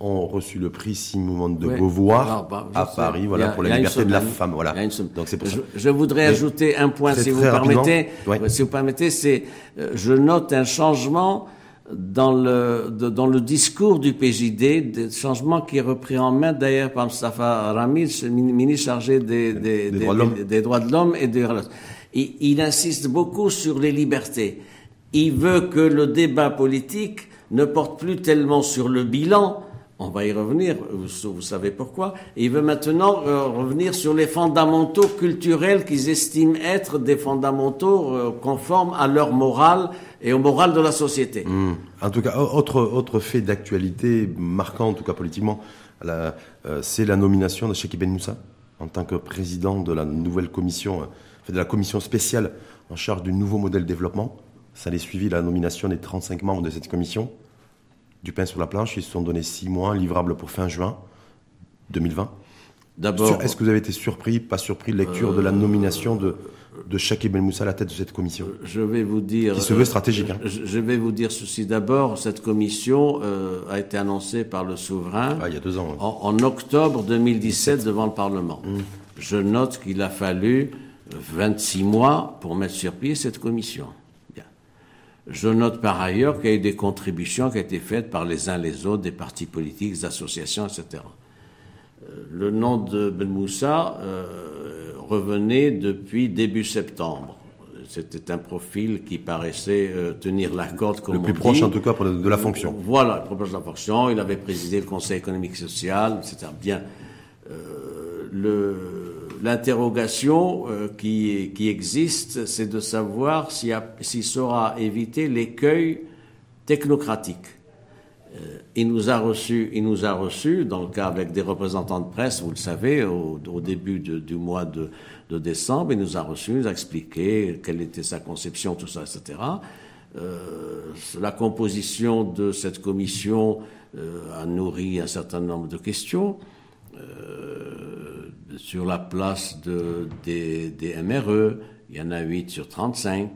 ont reçu le prix Simon de oui. Beauvoir bah, à sais. Paris, voilà, a, pour la liberté semaine, de la femme, voilà. Donc c'est pour ça. Je, je voudrais Mais ajouter un point, si vous permettez. Ouais. Si vous permettez, c'est, euh, je note un changement dans le, de, dans le discours du P J D, un changement qui est repris en main d'ailleurs par Mustapha Ramid, ministre chargé des, des, des, des, des, des droits de l'homme et des relations. Il, il insiste beaucoup sur les libertés. Il veut que le débat politique ne porte plus tellement sur le bilan. On va y revenir, vous, vous savez pourquoi. Et il veut maintenant euh, revenir sur les fondamentaux culturels qu'ils estiment être des fondamentaux euh, conformes à leur morale et au moral de la société. Mmh. En tout cas, autre, autre fait d'actualité marquant, en tout cas politiquement, euh, c'est la nomination de Chakib Benmoussa en tant que président de la nouvelle commission, euh, de la commission spéciale en charge du nouveau modèle développement. Ça allait suivi la nomination des trente-cinq membres de cette commission. Du pain sur la planche, ils se sont donné six mois, livrables pour fin juin deux mille vingt. D'abord, est-ce que vous avez été surpris, pas surpris, lecture euh, de la nomination de, de Chakib Benmoussa à la tête de cette commission? Je vais vous dire. Qui se veut stratégique. Euh, hein. je, je vais vous dire ceci d'abord. Cette commission euh, a été annoncée par le souverain. Ah, il y a deux ans. Ouais. En, en octobre deux mille dix-sept devant le Parlement. Mmh. Je note qu'il a fallu vingt-six mois pour mettre sur pied cette commission. Je note par ailleurs qu'il y a eu des contributions qui ont été faites par les uns les autres, des partis politiques, des associations, et cetera. Le nom de Benmoussa euh, revenait depuis début septembre. C'était un profil qui paraissait euh, tenir la corde, comme on dit. Le plus proche, en tout cas, de la fonction. Voilà, le plus proche de la fonction. Il avait présidé le Conseil économique et social, et cetera. Bien. Euh, le... l'interrogation euh, qui, qui existe, c'est de savoir s'il si saura éviter l'écueil technocratique. Euh, il nous a reçus, il nous a reçus, dans le cas avec des représentants de presse, vous le savez, au, au début de, du mois de, de décembre, il nous a reçus, il nous a expliqué quelle était sa conception, tout ça, et cetera. Euh, la composition de cette commission euh, a nourri un certain nombre de questions euh, sur la place de, des, des M R E. Il y en a huit sur trente-cinq.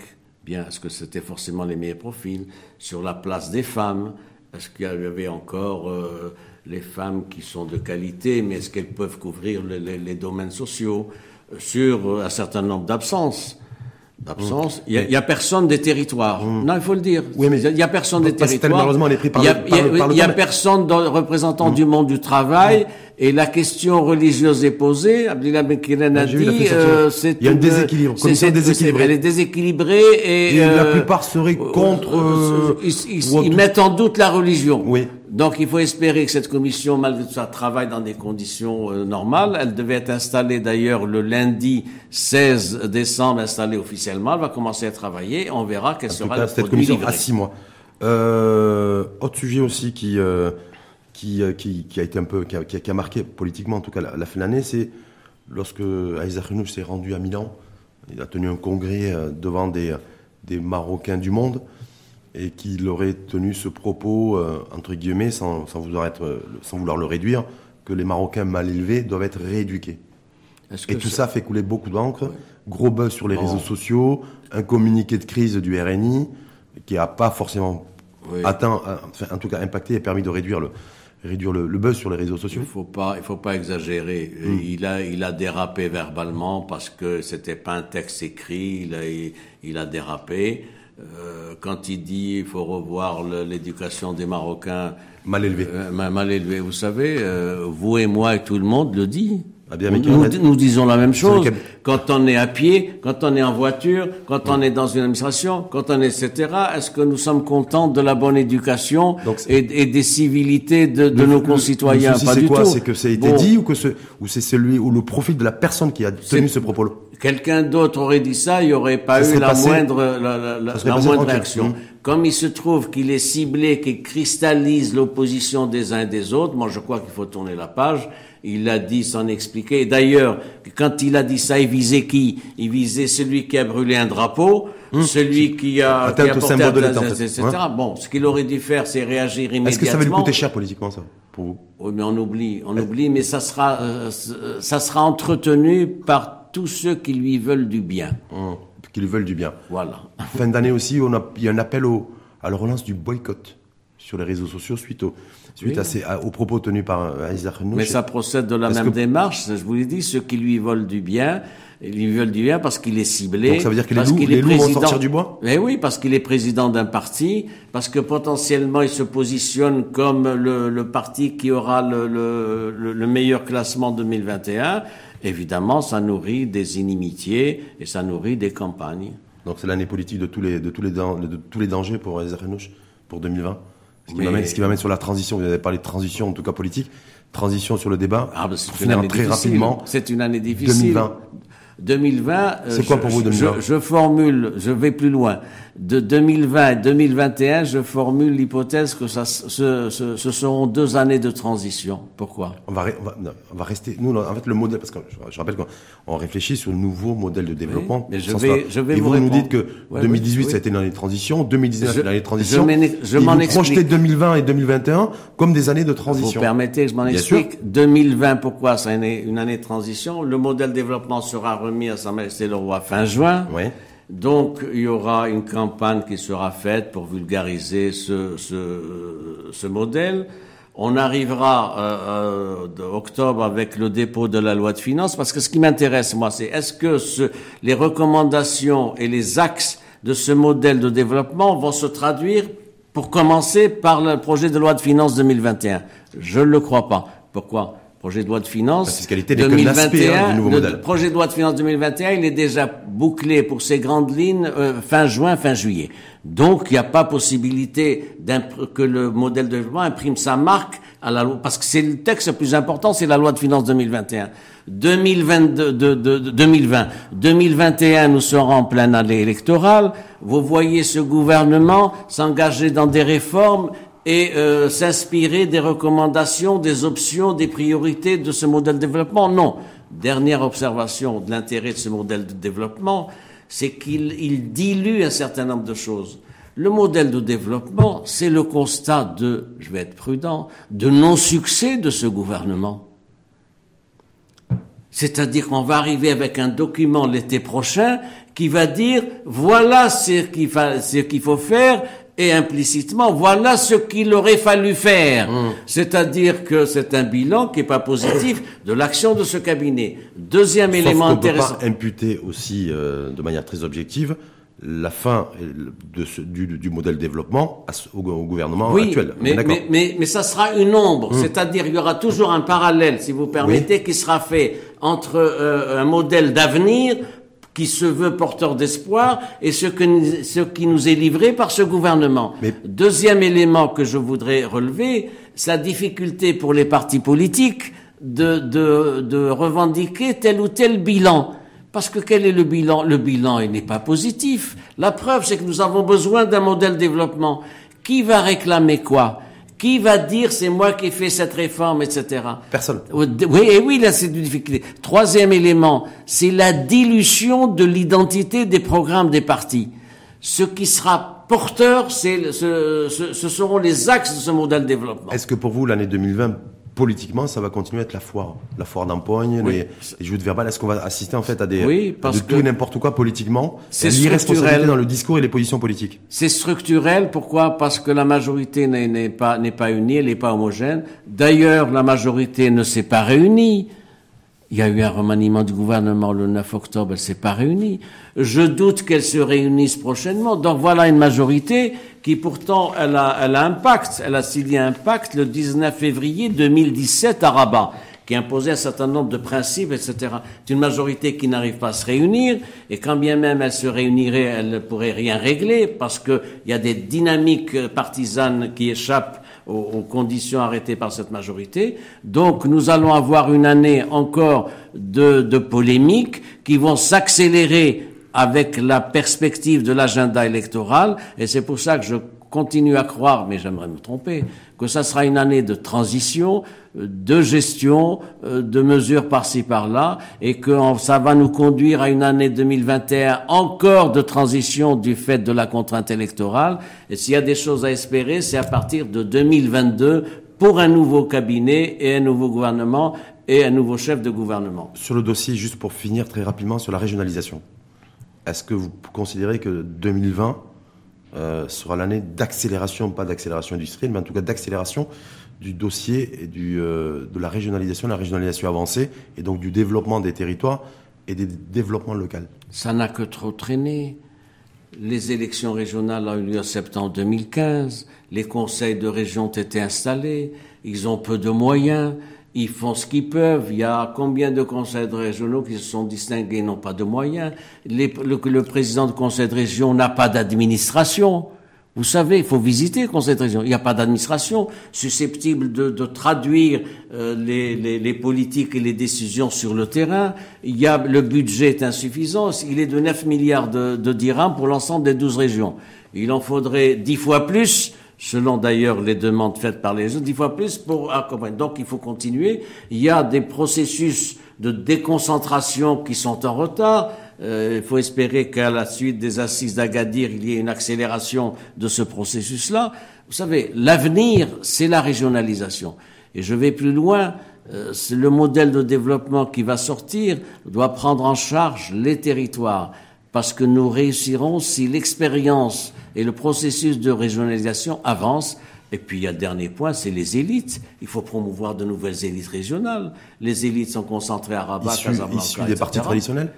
Bien, est-ce que c'était forcément les meilleurs profils? Sur la place des femmes, est-ce qu'il y avait encore euh, les femmes qui sont de qualité, mais est-ce qu'elles peuvent couvrir les, les, les domaines sociaux? Sur euh, un certain nombre d'absences. D'absence, il mmh. n'y a, a personne des territoires. Mmh. Non, il faut le dire. Oui, mais il n'y a personne des territoires. Malheureusement, on est pris par le Il n'y a personne dans, représentant mmh. du monde du travail. Mmh. Et la question religieuse est posée. Abdelilah Benkirane a dit, euh, c'est il y a un déséquilibre. C'est déséquilibré. Elle est déséquilibrée et, et euh, la plupart seraient contre. Euh, ils ils, ils mettent en doute la religion. Oui. Donc, il faut espérer que cette commission, malgré tout ça, travaille dans des conditions euh, normales. Elle devait être installée, d'ailleurs, le lundi seize décembre, installée officiellement. Elle va commencer à travailler. On verra quelle sera la cette commission livrée. À six mois. Euh, autre sujet aussi qui, euh, qui, qui, qui a été un peu, qui a, qui a marqué politiquement, en tout cas, la, la fin de l'année, c'est lorsque Isaac Renouche s'est rendu à Milan. Il a tenu un congrès euh, devant des, des Marocains du monde. Et qu'il aurait tenu ce propos, euh, entre guillemets, sans, sans, vouloir être, sans vouloir le réduire, que les Marocains mal élevés doivent être rééduqués. Est-ce et que tout ça... ça fait couler beaucoup d'encre, ouais. Gros buzz sur les oh. réseaux sociaux, un communiqué de crise du R N I, qui n'a pas forcément oui. atteint, enfin, en tout cas impacté et permis de réduire le, réduire le, le buzz sur les réseaux sociaux. Il ne faut pas, il faut pas exagérer. Mmh. Il a, il a dérapé verbalement parce que ce n'était pas un texte écrit, il a, il, il a dérapé. Euh, quand il dit il faut revoir le, l'éducation des Marocains mal élevés, euh, mal élevés, vous savez, euh, vous et moi et tout le monde le dit. Ah bien, nous, nous, nous disons la même chose. Quand on est à pied, quand on est en voiture, quand ouais. on est dans une administration, quand on est et cetera. Est-ce que nous sommes contents de la bonne éducation donc, et, et des civilités de, de le, nos concitoyens? Le souci, pas c'est du quoi tout. C'est que ça a été bon. dit ou que ce, ou c'est celui ou le profil de la personne qui a tenu c'est, ce propos-là. Quelqu'un d'autre aurait dit ça, il n'y aurait pas ça eu la passé, moindre la, la, la, la moindre réaction. Comme il se trouve qu'il est ciblé, qu'il cristallise l'opposition des uns et des autres, moi je crois qu'il faut tourner la page. Il a dit, s'en expliquer. Et d'ailleurs, quand il a dit ça, il visait qui? Il visait celui qui a brûlé un drapeau, mmh. celui qui a, qui a porté un drapeau, et cetera. Hein? Bon, ce qu'il aurait dû faire, c'est réagir immédiatement. Est-ce que ça va lui coûter cher politiquement, ça, pour vous? Oui, mais on oublie, on Est-ce... oublie, mais ça sera, euh, ça sera entretenu par tous ceux qui lui veulent du bien. Mmh. Qui lui veulent du bien. Voilà. Fin d'année aussi, on a, il y a un appel au, à la relance du boycott sur les réseaux sociaux suite au. Suite oui. à ces, à, aux propos tenus par Aziz Akhannouch. Mais ça procède de la Est-ce même que... démarche. Je vous l'ai dit, ceux qui lui veulent du bien, ils lui veulent du bien parce qu'il est ciblé. Donc ça veut dire que les loups, les loups président... vont sortir du bois? Mais oui, parce qu'il est président d'un parti, parce que potentiellement il se positionne comme le, le parti qui aura le, le, le meilleur classement deux mille vingt et un. Évidemment, ça nourrit des inimitiés et ça nourrit des campagnes. Donc c'est l'année politique de tous les, de tous les, de tous les dangers pour Aziz Akhannouch pour deux mille vingt? Ce qui, m'amène, ce qui m'amène sur la transition, vous avez parlé de transition, en tout cas politique, transition sur le débat, ah ben c'est pour une finir année très difficile. Rapidement, c'est une année difficile. deux mille vingt C'est euh, quoi je, pour vous deux mille vingt je, je formule, je vais plus loin. De deux mille vingt à deux mille vingt et un, je formule l'hypothèse que ça, ce, ce, ce seront deux années de transition. Pourquoi? On va, on va, non, on va rester. Nous, en fait, le modèle, parce que je, je rappelle qu'on réfléchit sur le nouveau modèle de développement. Oui, mais je vais, je vais et vous, vous nous dites que ouais, deux mille dix-huit, oui. ça a été une année de transition, deux mille dix-neuf, je, une année de transition. Je m'en explique. Vous projetez deux mille vingt et deux mille vingt et un comme des années de transition. Vous permettez que je m'en Bien explique. Sûr. deux mille vingt, pourquoi c'est une, une année de transition? Le modèle de développement sera remis à Sa Majesté le Roi fin juin. Oui. Donc, il y aura une campagne qui sera faite pour vulgariser ce, ce, ce modèle. On arrivera euh, euh, octobre avec le dépôt de la loi de finances, parce que ce qui m'intéresse, moi, c'est est-ce que ce, les recommandations et les axes de ce modèle de développement vont se traduire, pour commencer, par le projet de loi de finances deux mille vingt et un? Je ne le crois pas. Pourquoi ? Projet de loi de finances deux mille vingt et un, hein, du nouveau le modèle. Projet de loi de finances deux mille vingt et un, il est déjà bouclé pour ses grandes lignes euh, fin juin, fin juillet. Donc, il n'y a pas possibilité que le modèle de développement imprime sa marque à la loi, parce que c'est le texte le plus important, c'est la loi de finances deux mille vingt et un. deux mille vingt-deux, de, de, de, deux mille vingt. deux mille vingt et un, nous serons en pleine année électorale. Vous voyez ce gouvernement s'engager dans des réformes et euh, s'inspirer des recommandations, des options, des priorités de ce modèle de développement. Non. Dernière observation de l'intérêt de ce modèle de développement, c'est qu'il il dilue un certain nombre de choses. Le modèle de développement, c'est le constat de, je vais être prudent, de non-succès de ce gouvernement. C'est-à-dire qu'on va arriver avec un document l'été prochain qui va dire « voilà ce qu'il, fa- ce qu'il faut faire » et implicitement « voilà ce qu'il aurait fallu faire mmh. ». C'est-à-dire que c'est un bilan qui n'est pas positif de l'action de ce cabinet. Deuxième Sauf élément intéressant. On ne peut pas imputer aussi euh, de manière très objective la fin de ce, du, du modèle développement au, au gouvernement oui, actuel. Oui, mais, mais, mais, mais ça sera une ombre. Mmh. C'est-à-dire il y aura toujours un parallèle, si vous permettez, oui. qui sera fait entre euh, un modèle d'avenir qui se veut porteur d'espoir et ce, que, ce qui nous est livré par ce gouvernement. Mais... Deuxième élément que je voudrais relever, c'est la difficulté pour les partis politiques de, de, de revendiquer tel ou tel bilan. Parce que quel est le bilan? Le bilan, il n'est pas positif. La preuve, c'est que nous avons besoin d'un modèle développement. Qui va réclamer quoi? Qui va dire c'est moi qui ai fait cette réforme, et cetera. Personne. Oui, et oui, là, c'est une difficulté. Troisième élément, c'est la dilution de l'identité des programmes des partis. Ce qui sera porteur, c'est, ce, ce, ce seront les axes de ce modèle de développement. Est-ce que pour vous, l'année deux mille vingt, politiquement, ça va continuer à être la foire, la foire d'empoigne, oui. les, les jeux de verbal. Est-ce qu'on va assister en fait à des oui, parce de tout et n'importe quoi politiquement? C'est l'irresponsabilité dans le discours et les positions politiques. C'est structurel. Pourquoi? Parce que la majorité n'est, n'est pas n'est pas unie, elle n'est pas homogène. D'ailleurs, la majorité ne s'est pas réunie. Il y a eu un remaniement du gouvernement le neuf octobre, elle ne s'est pas réunie. Je doute qu'elle se réunisse prochainement. Donc voilà une majorité qui pourtant, elle a, elle a un pacte, elle a signé un pacte le dix-neuf février deux mille dix-sept à Rabat, qui imposait un certain nombre de principes, et cetera. C'est une majorité qui n'arrive pas à se réunir, et quand bien même elle se réunirait, elle ne pourrait rien régler, parce qu'il y a des dynamiques partisanes qui échappent aux conditions arrêtées par cette majorité. Donc nous allons avoir une année encore de, de polémiques qui vont s'accélérer avec la perspective de l'agenda électoral, et c'est pour ça que je continue à croire, mais j'aimerais me tromper, que ça sera une année de transition, de gestion, de mesures par-ci par-là, et que ça va nous conduire à une année deux mille vingt et un encore de transition du fait de la contrainte électorale. Et s'il y a des choses à espérer, c'est à partir de deux mille vingt-deux pour un nouveau cabinet et un nouveau gouvernement et un nouveau chef de gouvernement. Sur le dossier, juste pour finir très rapidement, sur la régionalisation, est-ce que vous considérez que deux mille vingt euh, sera l'année d'accélération, pas d'accélération industrielle, mais en tout cas d'accélération du dossier et du, euh, de la régionalisation, la régionalisation avancée, et donc du développement des territoires et des développements locaux? Ça n'a que trop traîné. Les élections régionales ont eu lieu en septembre deux mille quinze. Les conseils de région ont été installés. Ils ont peu de moyens. Ils font ce qu'ils peuvent. Il y a combien de conseils de régionaux qui se sont distingués, n'ont pas de moyens. Les, le, le président du conseil de région n'a pas d'administration. Vous savez, il faut visiter le conseil de région. Il n'y a pas d'administration susceptible de, de traduire euh, les, les, les politiques et les décisions sur le terrain. Il y a, le budget est insuffisant. Il est de neuf milliards de, de dirhams pour l'ensemble des douze régions. Il en faudrait dix fois plus, selon d'ailleurs les demandes faites par les autres, dix fois plus pour accompagner. Donc il faut continuer. Il y a des processus de déconcentration qui sont en retard. Euh, il faut espérer qu'à la suite des assises d'Agadir, il y ait une accélération de ce processus-là. Vous savez, l'avenir, c'est la régionalisation. Et je vais plus loin. Euh, c'est le modèle de développement qui va sortir doit prendre en charge les territoires. Parce que nous réussirons si l'expérience et le processus de régionalisation avancent. Et puis, il y a le dernier point, c'est les élites. Il faut promouvoir de nouvelles élites régionales. Les élites sont concentrées à Rabat, Issu, Casablanca, issues des et cetera partis traditionnels?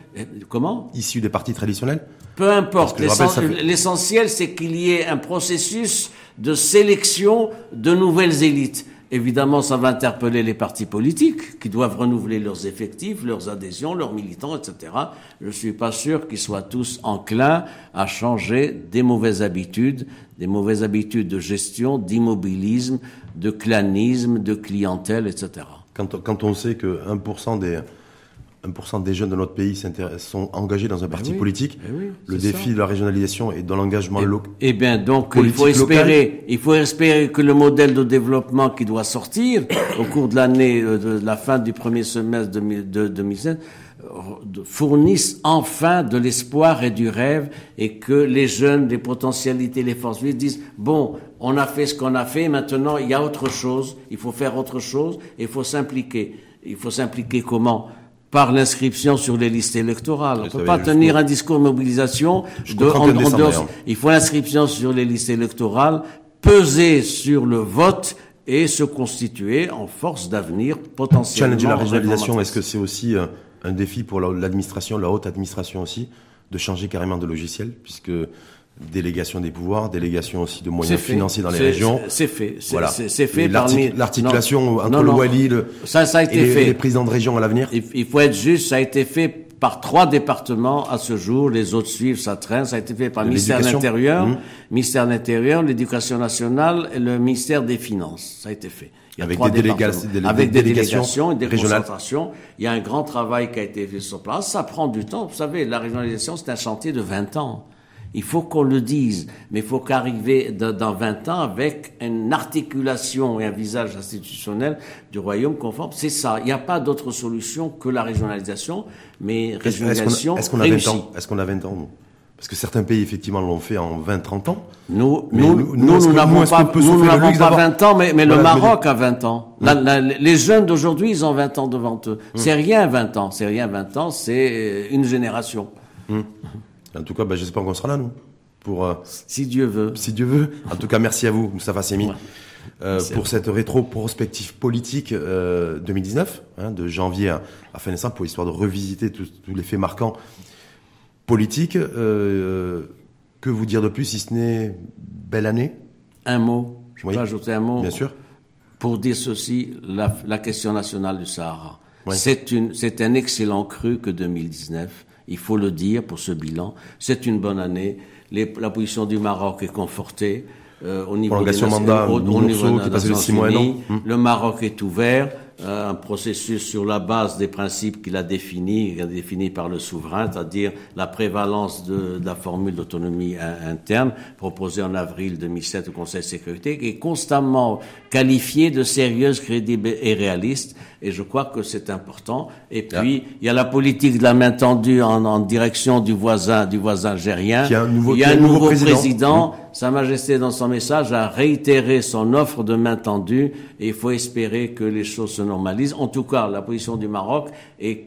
Comment? Issues des partis traditionnels? Peu importe. L'essent... Fait... L'essentiel, c'est qu'il y ait un processus de sélection de nouvelles élites. Évidemment, ça va interpeller les partis politiques qui doivent renouveler leurs effectifs, leurs adhésions, leurs militants, et cetera. Je ne suis pas sûr qu'ils soient tous enclins à changer des mauvaises habitudes, des mauvaises habitudes de gestion, d'immobilisme, de clanisme, de clientèle, et cetera. Quand, quand on sait que un pour cent des... un pour cent des jeunes de notre pays sont engagés dans un parti ben oui, politique. Ben oui, le défi ça. de la régionalisation et de l'engagement local. Eh bien, donc, il faut, espérer, il faut espérer que le modèle de développement qui doit sortir au cours de l'année, de la fin du premier semestre de deux mille seize, fournisse enfin de l'espoir et du rêve, et que les jeunes, les potentialités, les forces vives disent « Bon, on a fait ce qu'on a fait, maintenant il y a autre chose, il faut faire autre chose, et il faut s'impliquer. » Il faut s'impliquer comment ? Par l'inscription sur les listes électorales. On ne peut pas tenir un discours de mobilisation. De, en, en, en, il faut l'inscription sur les listes électorales, peser sur le vote et se constituer en force d'avenir potentiellement. Challenger la régionalisation, est-ce que c'est aussi un, un défi pour l'administration, la haute administration aussi, de changer carrément de logiciel, puisque délégation des pouvoirs, délégation aussi de moyens financiers dans les régions. C'est fait, c'est voilà. fait parmi... L'articulation entre le Wali le... Ça, ça a été et les, fait. les présidents de région à l'avenir. Il, il faut être juste, ça a été fait par trois départements à ce jour, les autres suivent, ça traîne, ça a été fait par le ministère de l'Intérieur, mmh. ministère de l'Intérieur, l'Éducation nationale et le ministère des Finances. Ça a été fait. Il y a avec trois des délégations, délé avec des délégations et des régionales. Concentrations. Il y a un grand travail qui a été fait sur place. Ça prend du temps. Vous savez, la régionalisation, c'est un chantier de vingt ans. Il faut qu'on le dise, mais il faut qu'arriver dans vingt ans avec une articulation et un visage institutionnel du royaume conforme. C'est ça. Il n'y a pas d'autre solution que la régionalisation, mais régionalisation réussie. Est-ce qu'on a, est qu a vingt ans, nous ? Parce que certains pays, effectivement, l'ont fait en vingt, trente ans. Nous, mais nous, nous n'avons pas, nous n'avons pas vingt ans, mais, mais voilà, le Maroc a vingt ans. Mmh. La, la, les jeunes d'aujourd'hui, ils ont vingt ans devant eux. Mmh. C'est rien, vingt ans. C'est rien, vingt ans. C'est une génération. Mmh. En tout cas, ben, j'espère qu'on sera là, nous. Pour, euh, si Dieu veut. Si Dieu veut. En tout cas, merci à vous, Moustapha Sehimi, ouais. euh, pour vous. cette rétro-prospective politique euh, deux mille dix-neuf, hein, de janvier à, à fin décembre, pour histoire de revisiter tous les faits marquants politiques. Euh, que vous dire de plus, si ce n'est belle année ? Un mot. Je peux oui. ajouter un mot. Bien sûr. Pour dire ceci, la, la question nationale du Sahara. Ouais. C'est un excellent cru que deux mille dix-neuf. Il faut le dire pour ce bilan. C'est une bonne année. Les, la position du Maroc est confortée. Euh, au niveau des Nations Unies, le Maroc est ouvert. Euh, un processus sur la base des principes qu'il a définis, définis par le souverain, c'est-à-dire la prévalence de, de la formule d'autonomie interne proposée en avril deux mille sept au Conseil de sécurité, qui est constamment qualifiée de sérieuse, crédible et réaliste. Et je crois que c'est important. Et puis, ah. il y a la politique de la main tendue en, en direction du voisin, du voisin algérien. Il y a un nouveau, il y a un nouveau, nouveau président. président. Mmh. Sa Majesté, dans son message, a réitéré son offre de main tendue. Et il faut espérer que les choses se normalisent. En tout cas, la position du Maroc est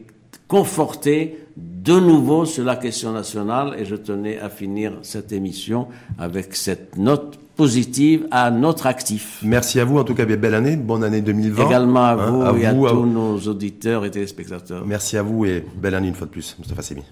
confortée de nouveau sur la question nationale. Et je tenais à finir cette émission avec cette note positive à notre actif. Merci à vous, en tout cas, belle année, bonne année deux mille vingt. Également à vous hein, à et vous, à tous à... nos auditeurs et téléspectateurs. Merci à vous et belle année une fois de plus, Moustapha Sehimi.